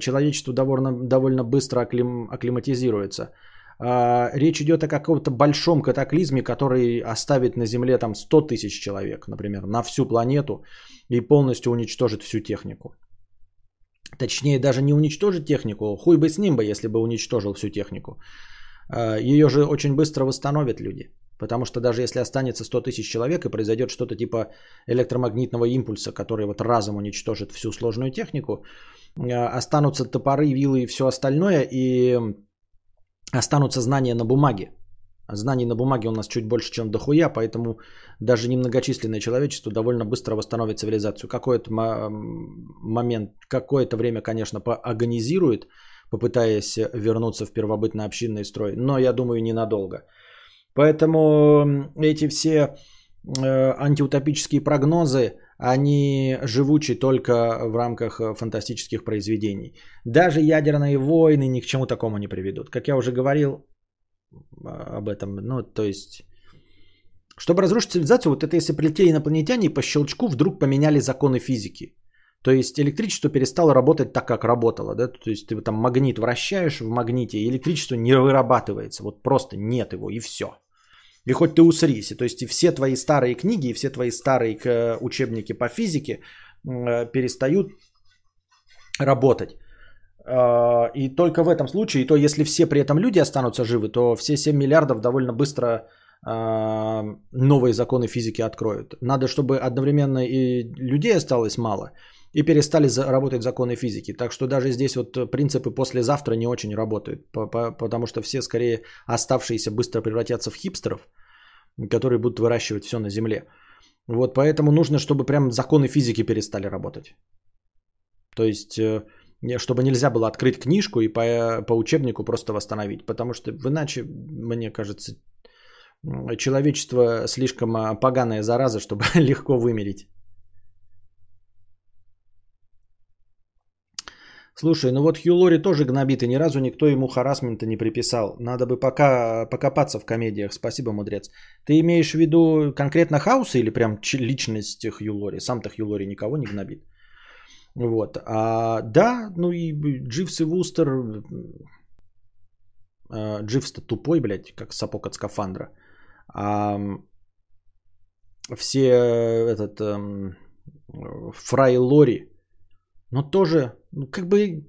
человечество довольно быстро акклиматизируется. Речь идет о каком-то большом катаклизме, который оставит на Земле там 100 тысяч человек, например, на всю планету и полностью уничтожит всю технику. Точнее, даже не уничтожит технику, хуй бы с ним бы, если бы уничтожил всю технику. Ее же очень быстро восстановят люди, потому что даже если останется 100 тысяч человек и произойдет что-то типа электромагнитного импульса, который вот разом уничтожит всю сложную технику, останутся топоры, вилы и все остальное, и... Останутся знания на бумаге. Знаний на бумаге у нас чуть больше, чем дохуя, поэтому даже немногочисленное человечество довольно быстро восстановит цивилизацию. Какой-то момент, какое-то время, конечно, поагонизирует, попытаясь вернуться в первобытно-общинный строй, но, я думаю, ненадолго. Поэтому эти все антиутопические прогнозы, они живучи только в рамках фантастических произведений. Даже ядерные войны ни к чему такому не приведут. Как я уже говорил об этом, ну, то есть, чтобы разрушить цивилизацию, вот это если прилетели инопланетяне и по щелчку вдруг поменяли законы физики. То есть, электричество перестало работать так, как работало, да? То есть, ты там магнит вращаешь в магните, и электричество не вырабатывается, вот просто нет его, и все. И хоть ты усрись, то есть и все твои старые книги, и все твои старые учебники по физике перестают работать. И только в этом случае, и то если все при этом люди останутся живы, то все 7 миллиардов довольно быстро новые законы физики откроют. Надо, чтобы одновременно и людей осталось мало, и перестали работать законы физики. Так что даже здесь вот принципы послезавтра не очень работают, потому что все скорее оставшиеся быстро превратятся в хипстеров, которые будут выращивать все на земле. Вот поэтому нужно, чтобы прям законы физики перестали работать. То есть, чтобы нельзя было открыть книжку и по учебнику просто восстановить. Потому что иначе, мне кажется, Человечество слишком поганая зараза, чтобы легко вымереть. Слушай, ну вот Хью Лори тоже гнобит, и ни разу никто ему харасмента не приписал. Надо бы пока покопаться в комедиях. Спасибо, мудрец. Ты имеешь в виду конкретно Хауса или прям личность Хью Лори? Сам-то Хью Лори никого не гнобит. Вот. А, да, ну и Дживс и Вустер. Дживс-то тупой, блядь, как сапог от скафандра. А все этот Фрай Лори, но тоже, ну, как бы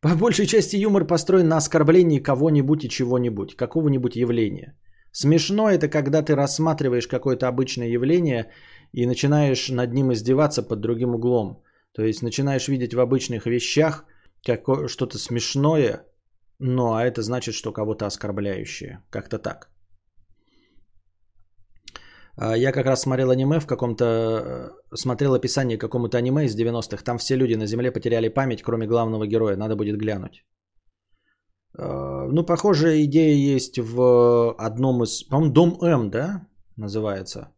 по большей части юмор построен на оскорблении кого-нибудь и чего-нибудь, какого-нибудь явления. Смешно это, когда ты рассматриваешь какое-то обычное явление и начинаешь над ним издеваться под другим углом. То есть начинаешь видеть в обычных вещах что-то смешное, но а это значит, что кого-то оскорбляющее. Как-то так. Я как раз смотрел аниме в каком-то... Смотрел описание к какому-то аниме из 90-х. Там все люди на земле потеряли память, кроме главного героя. Надо будет глянуть. Ну, похожая идея есть в одном из... По-моему, Дом М, да? Называется.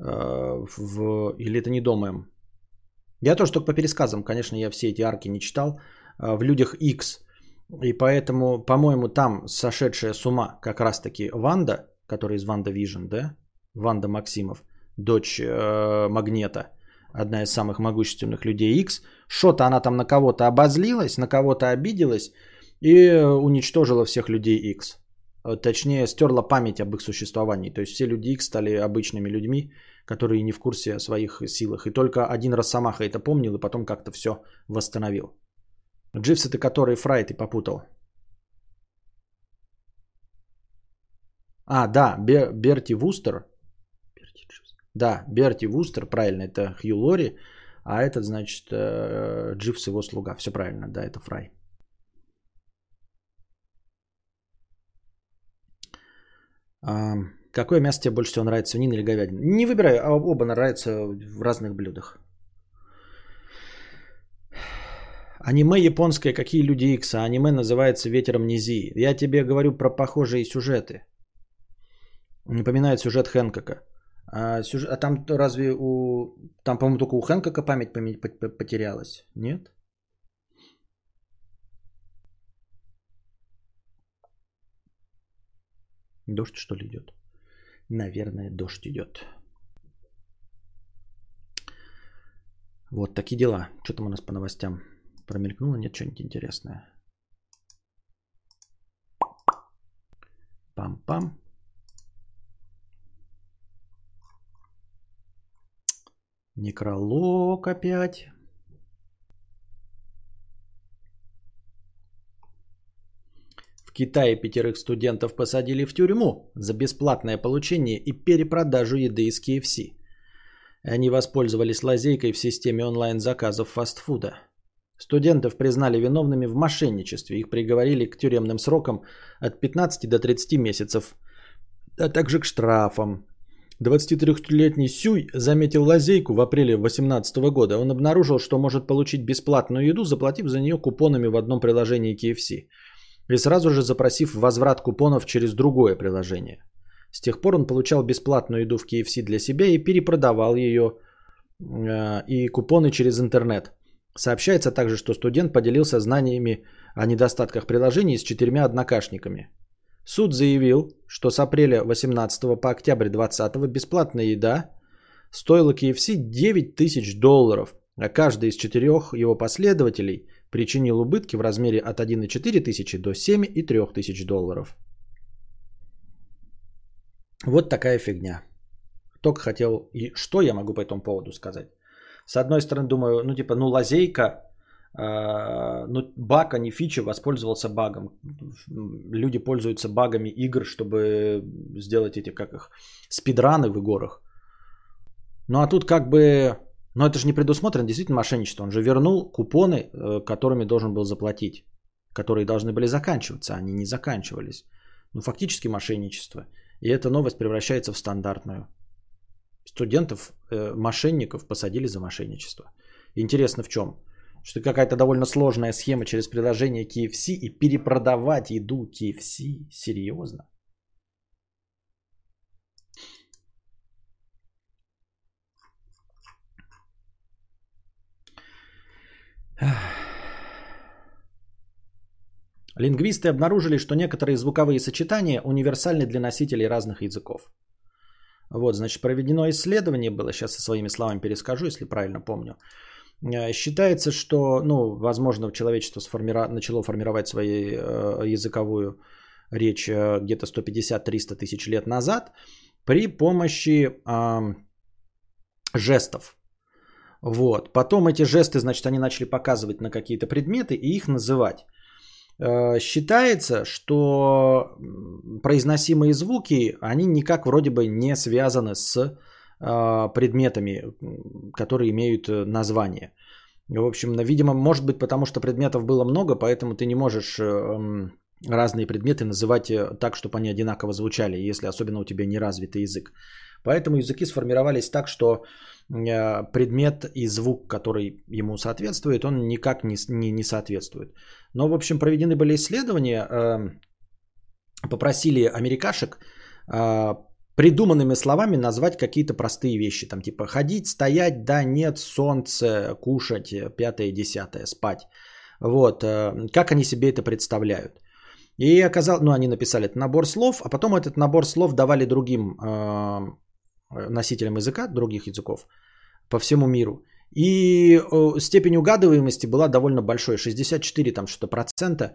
Или это не Дом М? Я тоже только по пересказам. Конечно, я все эти арки не читал. В Людях Икс. И поэтому, по-моему, там сошедшая с ума как раз-таки Ванда, которая из Ванда Вижн, да? Ванда Максимов, дочь Магнета, одна из самых могущественных людей Икс. Что-то она там на кого-то обозлилась, на кого-то обиделась и уничтожила всех людей Икс. Точнее, стерла память об их существовании. То есть все люди Икс стали обычными людьми, которые не в курсе о своих силах. И только один Росомаха это помнил и потом как-то все восстановил. Дживс это который Фрай ты попутал. А, да, Берти Вустер. Да, Берти Вустер, правильно, это Хью Лори, а этот, значит, Дживс его слуга. Все правильно, да, это Фрай. Какое мясо тебе больше всего нравится, свинина или говядина? Не выбираю, а оба нравятся в разных блюдах. Аниме японское, какие люди Икса, аниме называется «Ветер амнезии». Я тебе говорю про похожие сюжеты. Напоминает сюжет Хэнкока. А там разве у... Там, по-моему, только у Хэнкока память потерялась. Нет? Дождь, что ли, идет? Наверное, дождь идет. Вот такие дела. Что там у нас по новостям? Промелькнуло? Нет, что-нибудь интересное. Пам-пам. Некролог опять. В Китае 5 студентов посадили в тюрьму за бесплатное получение и перепродажу еды из KFC. Они воспользовались лазейкой в системе онлайн-заказов фастфуда. Студентов признали виновными в мошенничестве. Их приговорили к тюремным срокам от 15 до 30 месяцев, а также к штрафам. 23-летний Сюй заметил лазейку в апреле 2018 года. Он обнаружил, что может получить бесплатную еду, заплатив за нее купонами в одном приложении KFC. И сразу же запросив возврат купонов через другое приложение. С тех пор он получал бесплатную еду в KFC для себя и перепродавал ее и купоны через интернет. Сообщается также, что студент поделился знаниями о недостатках приложений с 4 однокашниками. Суд заявил, что с апреля 18 по октябрь 20 бесплатная еда стоила KFC $9 000, а каждый из 4 его последователей причинил убытки в размере от $1,4 тысячи до $7,3 тысяч. Вот такая фигня. Только хотел... И что я могу по этому поводу сказать? С одной стороны, думаю, ну типа, ну лазейка... Ну, баг, а не фича, воспользовался багом. Люди пользуются багами игр, чтобы сделать эти, как их, спидраны в играх. Ну, а тут как бы... Ну, это же не предусмотрено, действительно, мошенничество. Он же вернул купоны, которыми должен был заплатить. Которые должны были заканчиваться, они не заканчивались. Ну, фактически мошенничество. И эта новость превращается в стандартную. Студентов, мошенников посадили за мошенничество. Интересно, в чем? Что какая-то довольно сложная схема через приложение KFC и перепродавать еду KFC. Серьезно? Лингвисты обнаружили, что некоторые звуковые сочетания универсальны для носителей разных языков. Вот, значит, проведено исследование было, сейчас со своими словами перескажу, если правильно помню. Считается, что, ну, возможно, человечество начало формировать свою языковую речь где-то 150-300 тысяч лет назад при помощи жестов. Вот. Потом эти жесты, значит, они начали показывать на какие-то предметы и их называть. Считается, что произносимые звуки, они никак вроде бы не связаны с предметами, которые имеют название. В общем, видимо, может быть, потому что предметов было много, поэтому ты не можешь разные предметы называть так, чтобы они одинаково звучали, если особенно у тебя не развитый язык. Поэтому языки сформировались так, что предмет и звук, который ему соответствует, он никак не соответствует. Но, в общем, проведены были исследования, попросили америкашек придуманными словами назвать какие-то простые вещи, там типа ходить, стоять, да, нет, солнце, кушать, пятое, десятое, спать. Вот, как они себе это представляют. И оказалось, ну, они написали этот набор слов, а потом этот набор слов давали другим носителям языка, других языков по всему миру. И степень угадываемости была довольно большой, 64 там что-то процента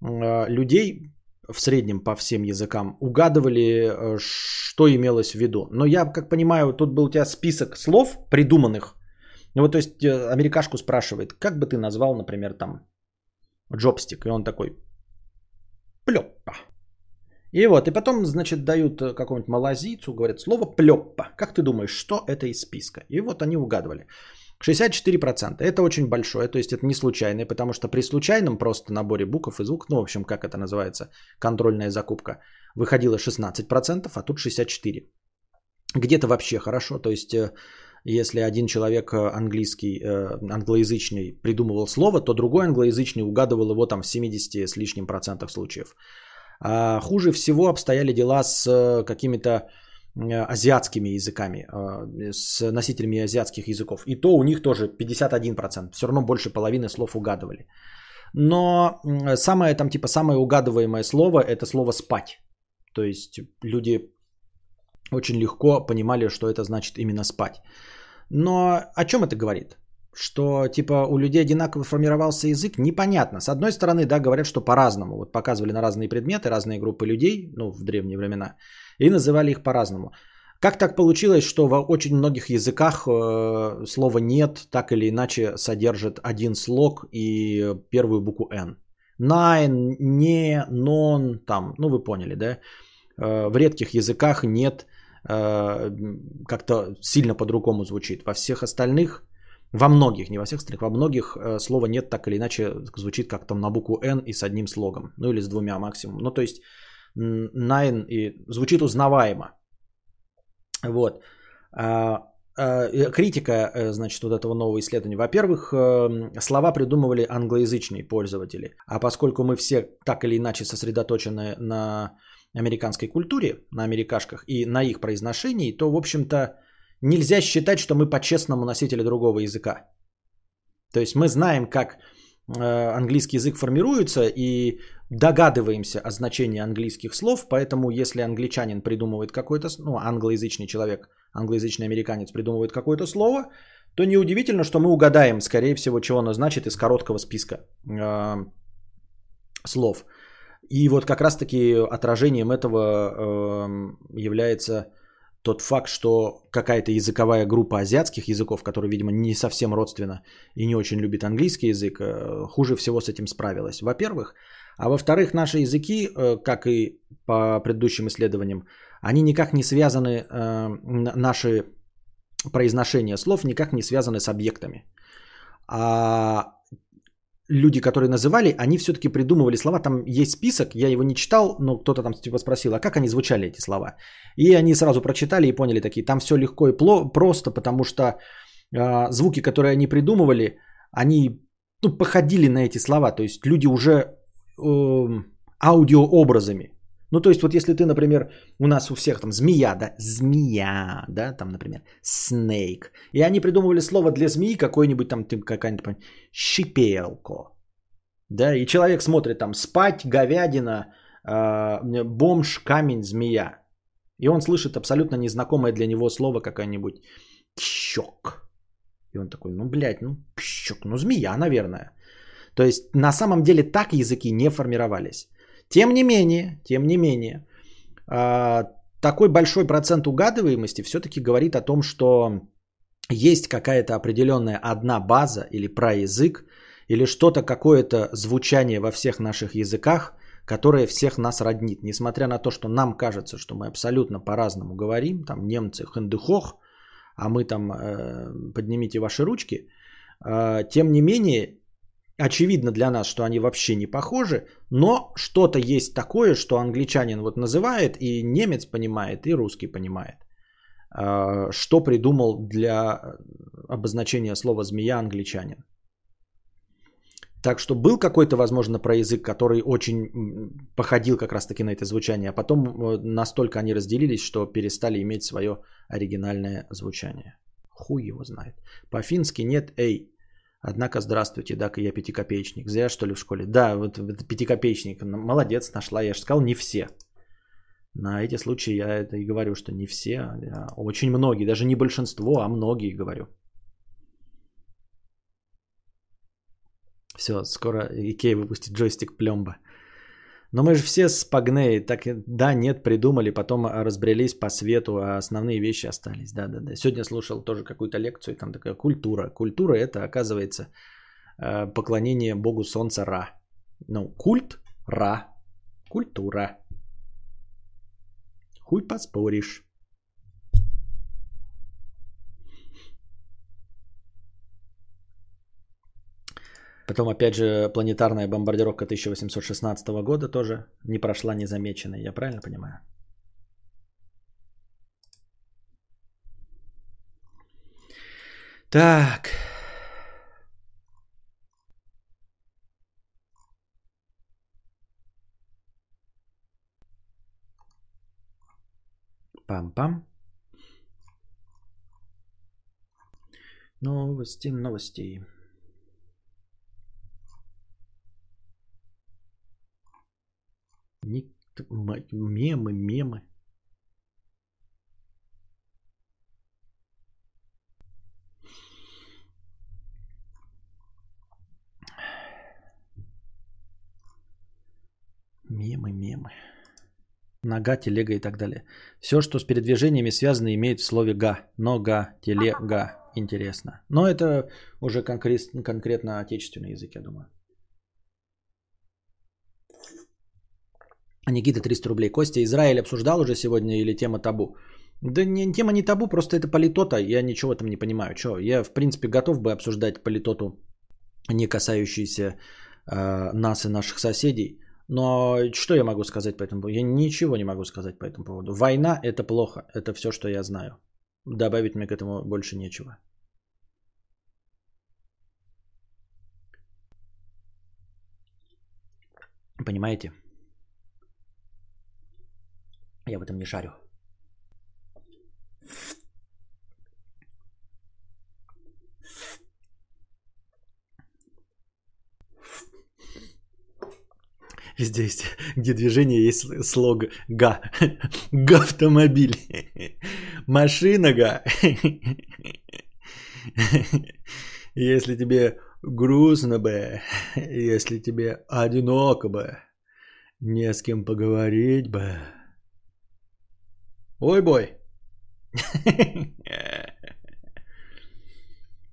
людей в среднем по всем языкам угадывали, что имелось в виду. Но я, как понимаю, тут был у тебя список слов придуманных. Ну вот, то есть америкашку спрашивает, как бы ты назвал, например, там джопстик? И он такой, плёппа. И вот, и потом, значит, дают какому-нибудь малазийцу, говорят, слово плёппа. Как ты думаешь, что это из списка? И вот они угадывали. 64%. Это очень большое, то есть это не случайное, потому что при случайном просто наборе букв и звуков, ну, в общем, как это называется, контрольная закупка, выходило 16%, а тут 64%. Где-то вообще хорошо, то есть... Если один человек английский, англоязычный придумывал слово, то другой англоязычный угадывал его там в 70 с лишним процентов случаев. А хуже всего обстояли дела с какими-то азиатскими языками, с носителями азиатских языков. И то у них тоже 51%. Все равно больше половины слов угадывали. Но самое, там, типа, самое угадываемое слово – это слово «спать». То есть люди... очень легко понимали, что это значит именно спать. Но о чем это говорит? Что типа у людей одинаково формировался язык? Непонятно. С одной стороны, да, говорят, что по-разному. Вот показывали на разные предметы, разные группы людей, ну, в древние времена, и называли их по-разному. Как так получилось, что в очень многих языках слово «нет» так или иначе содержит один слог и первую букву «н». Nine, не, нон, там, ну, вы поняли, да? В редких языках «нет» как-то сильно по-другому звучит. Во всех остальных, во многих, не во всех остальных, во многих слово «нет» так или иначе звучит как там на букву «н» и с одним слогом. Ну или с двумя максимум. Ну то есть «nine» и звучит узнаваемо. Вот. Критика, значит, вот этого нового исследования. Во-первых, слова придумывали англоязычные пользователи. А поскольку мы все так или иначе сосредоточены на... американской культуре, на америкашках и на их произношении, то, в общем-то, нельзя считать, что мы по-честному носители другого языка. То есть мы знаем, как английский язык формируется и догадываемся о значении английских слов, поэтому если англичанин придумывает какое-то, ну, англоязычный человек, англоязычный американец придумывает какое-то слово, то неудивительно, что мы угадаем, скорее всего, чего оно значит из короткого списка слов. И вот как раз-таки отражением этого является тот факт, что какая-то языковая группа азиатских языков, которая, видимо, не совсем родственна и не очень любит английский язык, хуже всего с этим справилась, во-первых. А во-вторых, наши языки, как и по предыдущим исследованиям, они никак не связаны, наши произношения слов никак не связаны с объектами. А... люди, которые называли, они все-таки придумывали слова. Там есть список, я его не читал, но кто-то там типа спросил, а как они звучали эти слова? И они сразу прочитали и поняли такие, там все легко и просто, потому что звуки, которые они придумывали, они, ну, походили на эти слова. То есть люди уже аудиообразами. Ну, то есть вот если ты, например, у нас у всех там змея, да, там, например, snake. И они придумывали слово для змеи какое-нибудь там, какая-нибудь, там, щепелка, Да, и человек смотрит там «Спать, говядина, бомж, камень, змея». И он слышит абсолютно незнакомое для него слово какое-нибудь «кщок». И он такой, ну, блядь, ну, кщок, ну, змея, наверное. То есть, на самом деле, так языки не формировались. Тем не менее, такой большой процент угадываемости все-таки говорит о том, что есть какая-то определенная одна база или праязык, или что-то, какое-то звучание во всех наших языках, которое всех нас роднит. Несмотря на то, что нам кажется, что мы абсолютно по-разному говорим, там немцы «хындыхох», а мы там «поднимите ваши ручки», тем не менее, очевидно для нас, что они вообще не похожи, но что-то есть такое, что англичанин вот называет, и немец понимает, и русский понимает. Что придумал для обозначения слова «змея» англичанин. Так что был какой-то, возможно, проязык, который очень походил как раз-таки на это звучание, а потом настолько они разделились, что перестали иметь свое оригинальное звучание. Хуй его знает. По-фински нет «эй». Однако, здравствуйте, да, я пятикопеечник. Зря, что ли, в школе? Да, вот пятикопеечник. Молодец, нашла. Я же сказал, не все. На эти случаи я это и говорю, что не все, а очень многие. Даже не большинство, а многие говорю. Все, скоро Икея выпустит джойстик плёмба. Но мы же все с Пагнеей, так да, нет, придумали, потом разбрелись по свету, а основные вещи остались. Да. Сегодня слушал тоже какую-то лекцию, там такая культура. Культура – это, оказывается, поклонение богу солнца Ра. Ну, культ – Ра. Культура. Хуй поспоришь. Потом, опять же, планетарная бомбардировка 1816 года тоже не прошла незамеченной, я правильно понимаю? Так. Пам-пам. Новости. Мемы. Мемы. Нога, телега и так далее. Все, что с передвижениями связано, имеет в слове «га». Нога, телега. Интересно. Но это уже конкретно отечественный язык, я думаю. Никита, 300 рублей. Костя, Израиль обсуждал уже сегодня или тема табу? Да не, тема не табу, просто это политота. Я ничего там не понимаю. Че? Я, в принципе, готов бы обсуждать политоту, не касающуюся нас и наших соседей. Но что я могу сказать по этому поводу? Я ничего не могу сказать по этому поводу. Война – это плохо. Это все, что я знаю. Добавить мне к этому больше нечего. Понимаете? Я в этом не шарю. Здесь, где движение, есть слог «га». Га-автомобиль. Машина «га». Если тебе грустно бы, если тебе одиноко бы, не с кем поговорить бы. Ой-бой.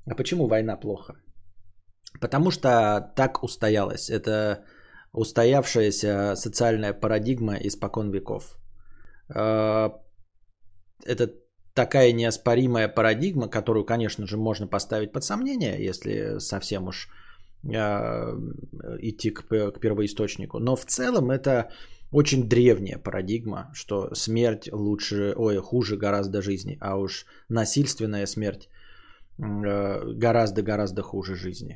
А почему война плохо? Потому что так устоялось. Это устоявшаяся социальная парадигма испокон веков. Это такая неоспоримая парадигма, которую, конечно же, можно поставить под сомнение, если совсем уж идти к первоисточнику. Но в целом это... Очень древняя парадигма, что смерть хуже гораздо жизни, а уж насильственная смерть гораздо-гораздо хуже жизни.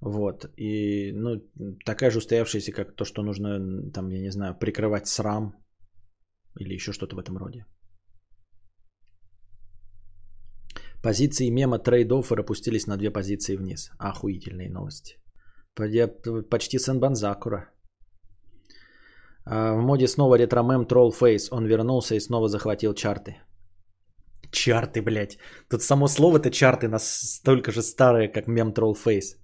Вот. И ну, такая же устоявшаяся, как то, что нужно, там, я не знаю, прикрывать срам или еще что-то в этом роде. Позиции мема трейд-оффера опустились на 2 позиции вниз. Охуительные новости. Почти Сэн Банзакура. В моде снова ретро-мем Trollface. Он вернулся и снова захватил чарты. Чарты, блядь. Тут само слово-то чарты настолько же старое, как мем Trollface.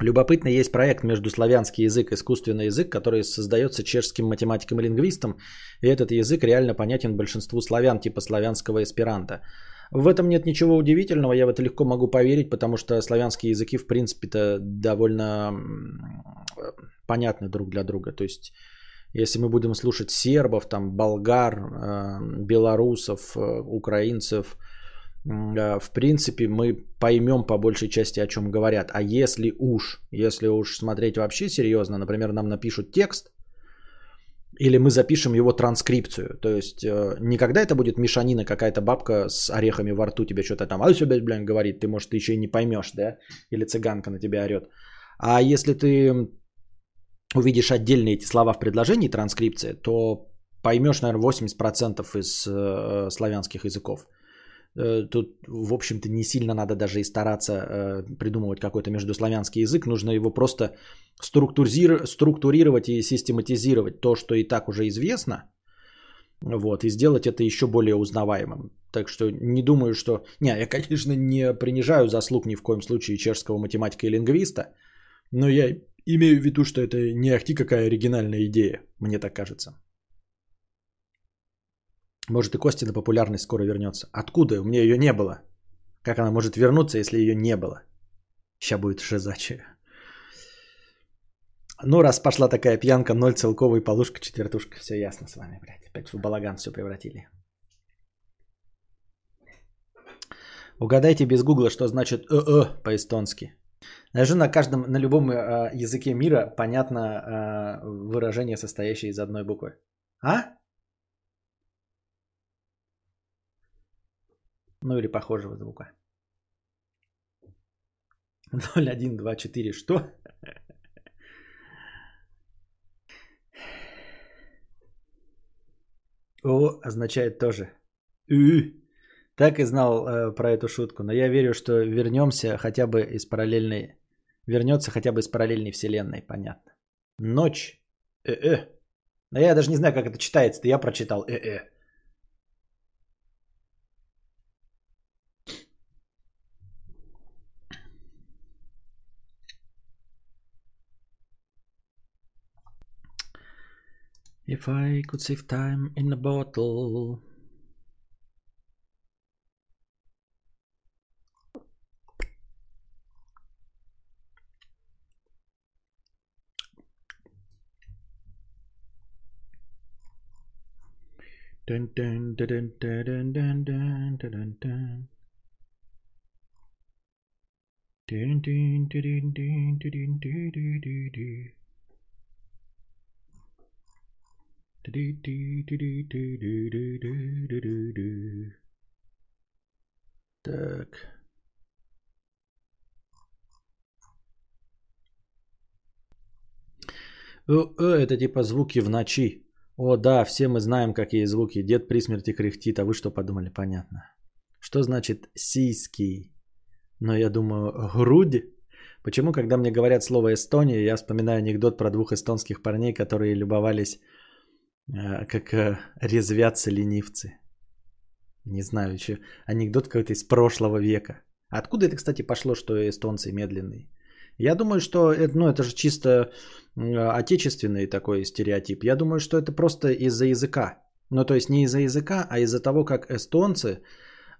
Любопытно, есть проект между славянский язык и искусственный язык, который создается чешским математиком и лингвистом, и этот язык реально понятен большинству славян, типа славянского эсперанто. В этом нет ничего удивительного, я в это легко могу поверить, потому что славянские языки, в принципе-то, довольно понятны друг для друга. То есть, если мы будем слушать сербов, там, болгар, белорусов, украинцев, в принципе, мы поймем по большей части, о чем говорят. А если уж смотреть вообще серьезно, например, нам напишут текст, или мы запишем его транскрипцию. То есть, никогда это будет мешанина, какая-то бабка с орехами во рту тебе что-то там, а все, блядь, говорит, ты, может, ты еще и не поймешь, да? Или цыганка на тебя орет. А если ты увидишь отдельно эти слова в предложении транскрипции, то поймешь, наверное, 80% из славянских языков. Тут, в общем-то, не сильно надо даже и стараться придумывать какой-то междуславянский язык. Нужно его просто структурировать и систематизировать то, что и так уже известно. Вот, и сделать это еще более узнаваемым. Так что не думаю, что... Не, я, конечно, не принижаю заслуг ни в коем случае чешского математика и лингвиста. Но я имею в виду, что это не ахти какая оригинальная идея. Мне так кажется. Может, и Костина популярность скоро вернется. Откуда? У меня ее не было. Как она может вернуться, если ее не было? Сейчас будет шизачая. Ну, раз пошла такая пьянка, 0,1, полушка, четвертушка. Все ясно с вами, блядь. Опять в балаган все превратили. Угадайте без гугла, что значит «э-э» по-эстонски. Даже на любом языке мира понятно выражение, состоящее из одной буквы. А? Ну или похожего звука. 0,1,2,4. Что? О означает тоже. Так и знал про эту шутку. Но я верю, что вернется хотя бы из параллельной вселенной. Понятно. Ночь. Но я даже не знаю, как это читается. Я прочитал. If I could save time in a bottle. Dun dun dun dun dun dun dun dun dun. Dun dun dun dun dun dun dun. Так. Это типа звуки в ночи. О, да, все мы знаем, какие звуки. Дед при смерти кряхтит, а вы что подумали? Понятно. Что значит сиськи? Но я думаю, грудь. Почему, когда мне говорят слово Эстония, я вспоминаю анекдот про двух эстонских парней, которые любовались... Как резвятся ленивцы. Не знаю, еще анекдот какой-то из прошлого века. Откуда это, кстати, пошло, что эстонцы медленные? Я думаю, что это, это же чисто отечественный такой стереотип. Я думаю, что это просто из-за языка. Ну, то есть не из-за языка, а из-за того, как эстонцы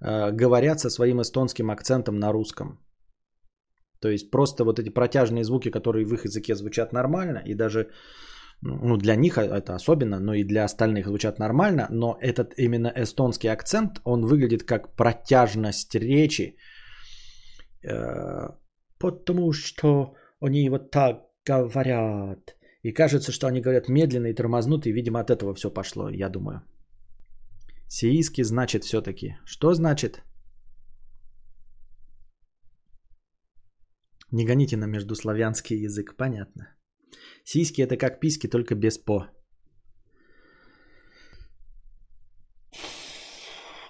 говорят со своим эстонским акцентом на русском. То есть просто вот эти протяжные звуки, которые в их языке звучат нормально, и даже... Ну, для них это особенно, но и для остальных звучат нормально, но этот именно эстонский акцент, он выглядит как протяжность речи, потому что они вот так говорят. И кажется, что они говорят медленно и тормознуто, и, видимо, от этого все пошло, я думаю. Сииски значит все-таки. Что значит? Не гоните на междуславянский язык, понятно. Сиськи это как письки, только без по.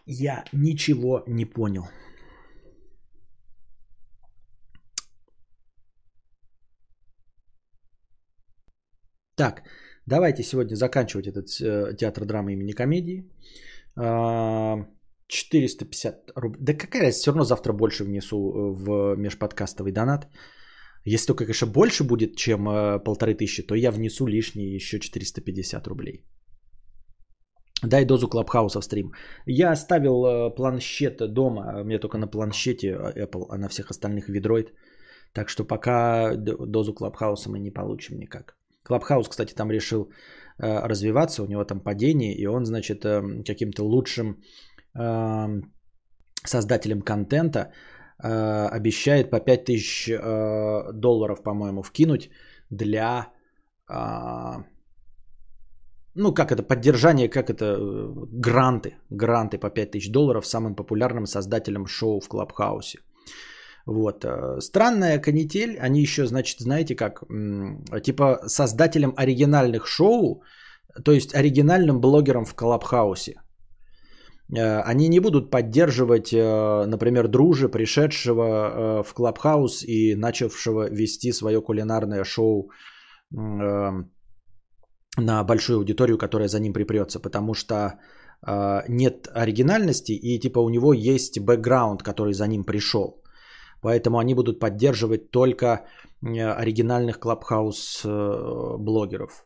Я ничего не понял. Так, давайте сегодня заканчивать этот театр драмы имени комедии. 450 рублей. Да какая разница, все равно завтра больше внесу в межподкастовый донат. Если только, конечно, больше будет, чем 1500, то я внесу лишние еще 450 рублей. Дай дозу Clubhouse в стрим. Я оставил планшет дома. У меня только на планшете Apple, а на всех остальных Android. Так что пока дозу Clubhouse мы не получим никак. Clubhouse, кстати, там решил развиваться. У него там падение. И он, значит, каким-то лучшим создателем контента обещает по $5000, по-моему, вкинуть для... Ну, как это, поддержание, как это, гранты. Гранты по $5000 самым популярным создателям шоу в Клабхаусе. Вот. Странная канитель. Они еще, значит, знаете как, типа создателям оригинальных шоу, то есть оригинальным блогерам в Клабхаусе. Они не будут поддерживать, например, Дружи, пришедшего в Клабхаус и начавшего вести свое кулинарное шоу на большую аудиторию, которая за ним припрется, потому что нет оригинальности и типа у него есть бэкграунд, который за ним пришел. Поэтому они будут поддерживать только оригинальных Clubhouse блогеров.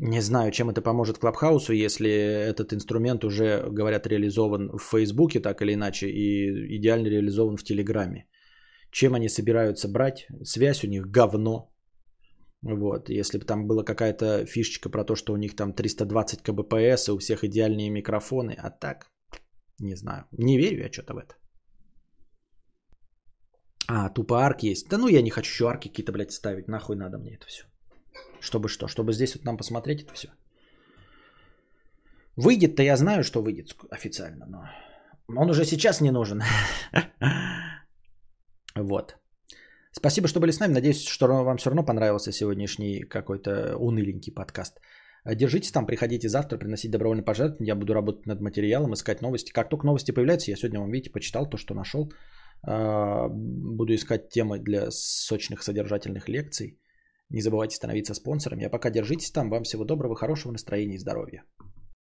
Не знаю, чем это поможет Clubhouse, если этот инструмент уже, говорят, реализован в Фейсбуке, так или иначе, и идеально реализован в Телеграме. Чем они собираются брать? Связь у них говно. Вот, если бы там была какая-то фишечка про то, что у них там 320 кбпс и у всех идеальные микрофоны, а так, не знаю, не верю я что-то в это. А, тупо арк есть. Да ну я не хочу еще арки какие-то, блядь, ставить, нахуй надо мне это все. Чтобы что, чтобы здесь вот нам посмотреть это все. Выйдет-то я знаю, что выйдет официально, но он уже сейчас не нужен. Вот. Спасибо, что были с нами. Надеюсь, что вам все равно понравился сегодняшний какой-то уныленький подкаст. Держитесь там, приходите завтра, приносите добровольные пожертвования. Я буду работать над материалом, искать новости. Как только новости появляются, я сегодня вам, видите, почитал то, что нашел. Буду искать темы для сочных содержательных лекций. Не забывайте становиться спонсором. А пока держитесь там. Вам всего доброго, хорошего настроения и здоровья.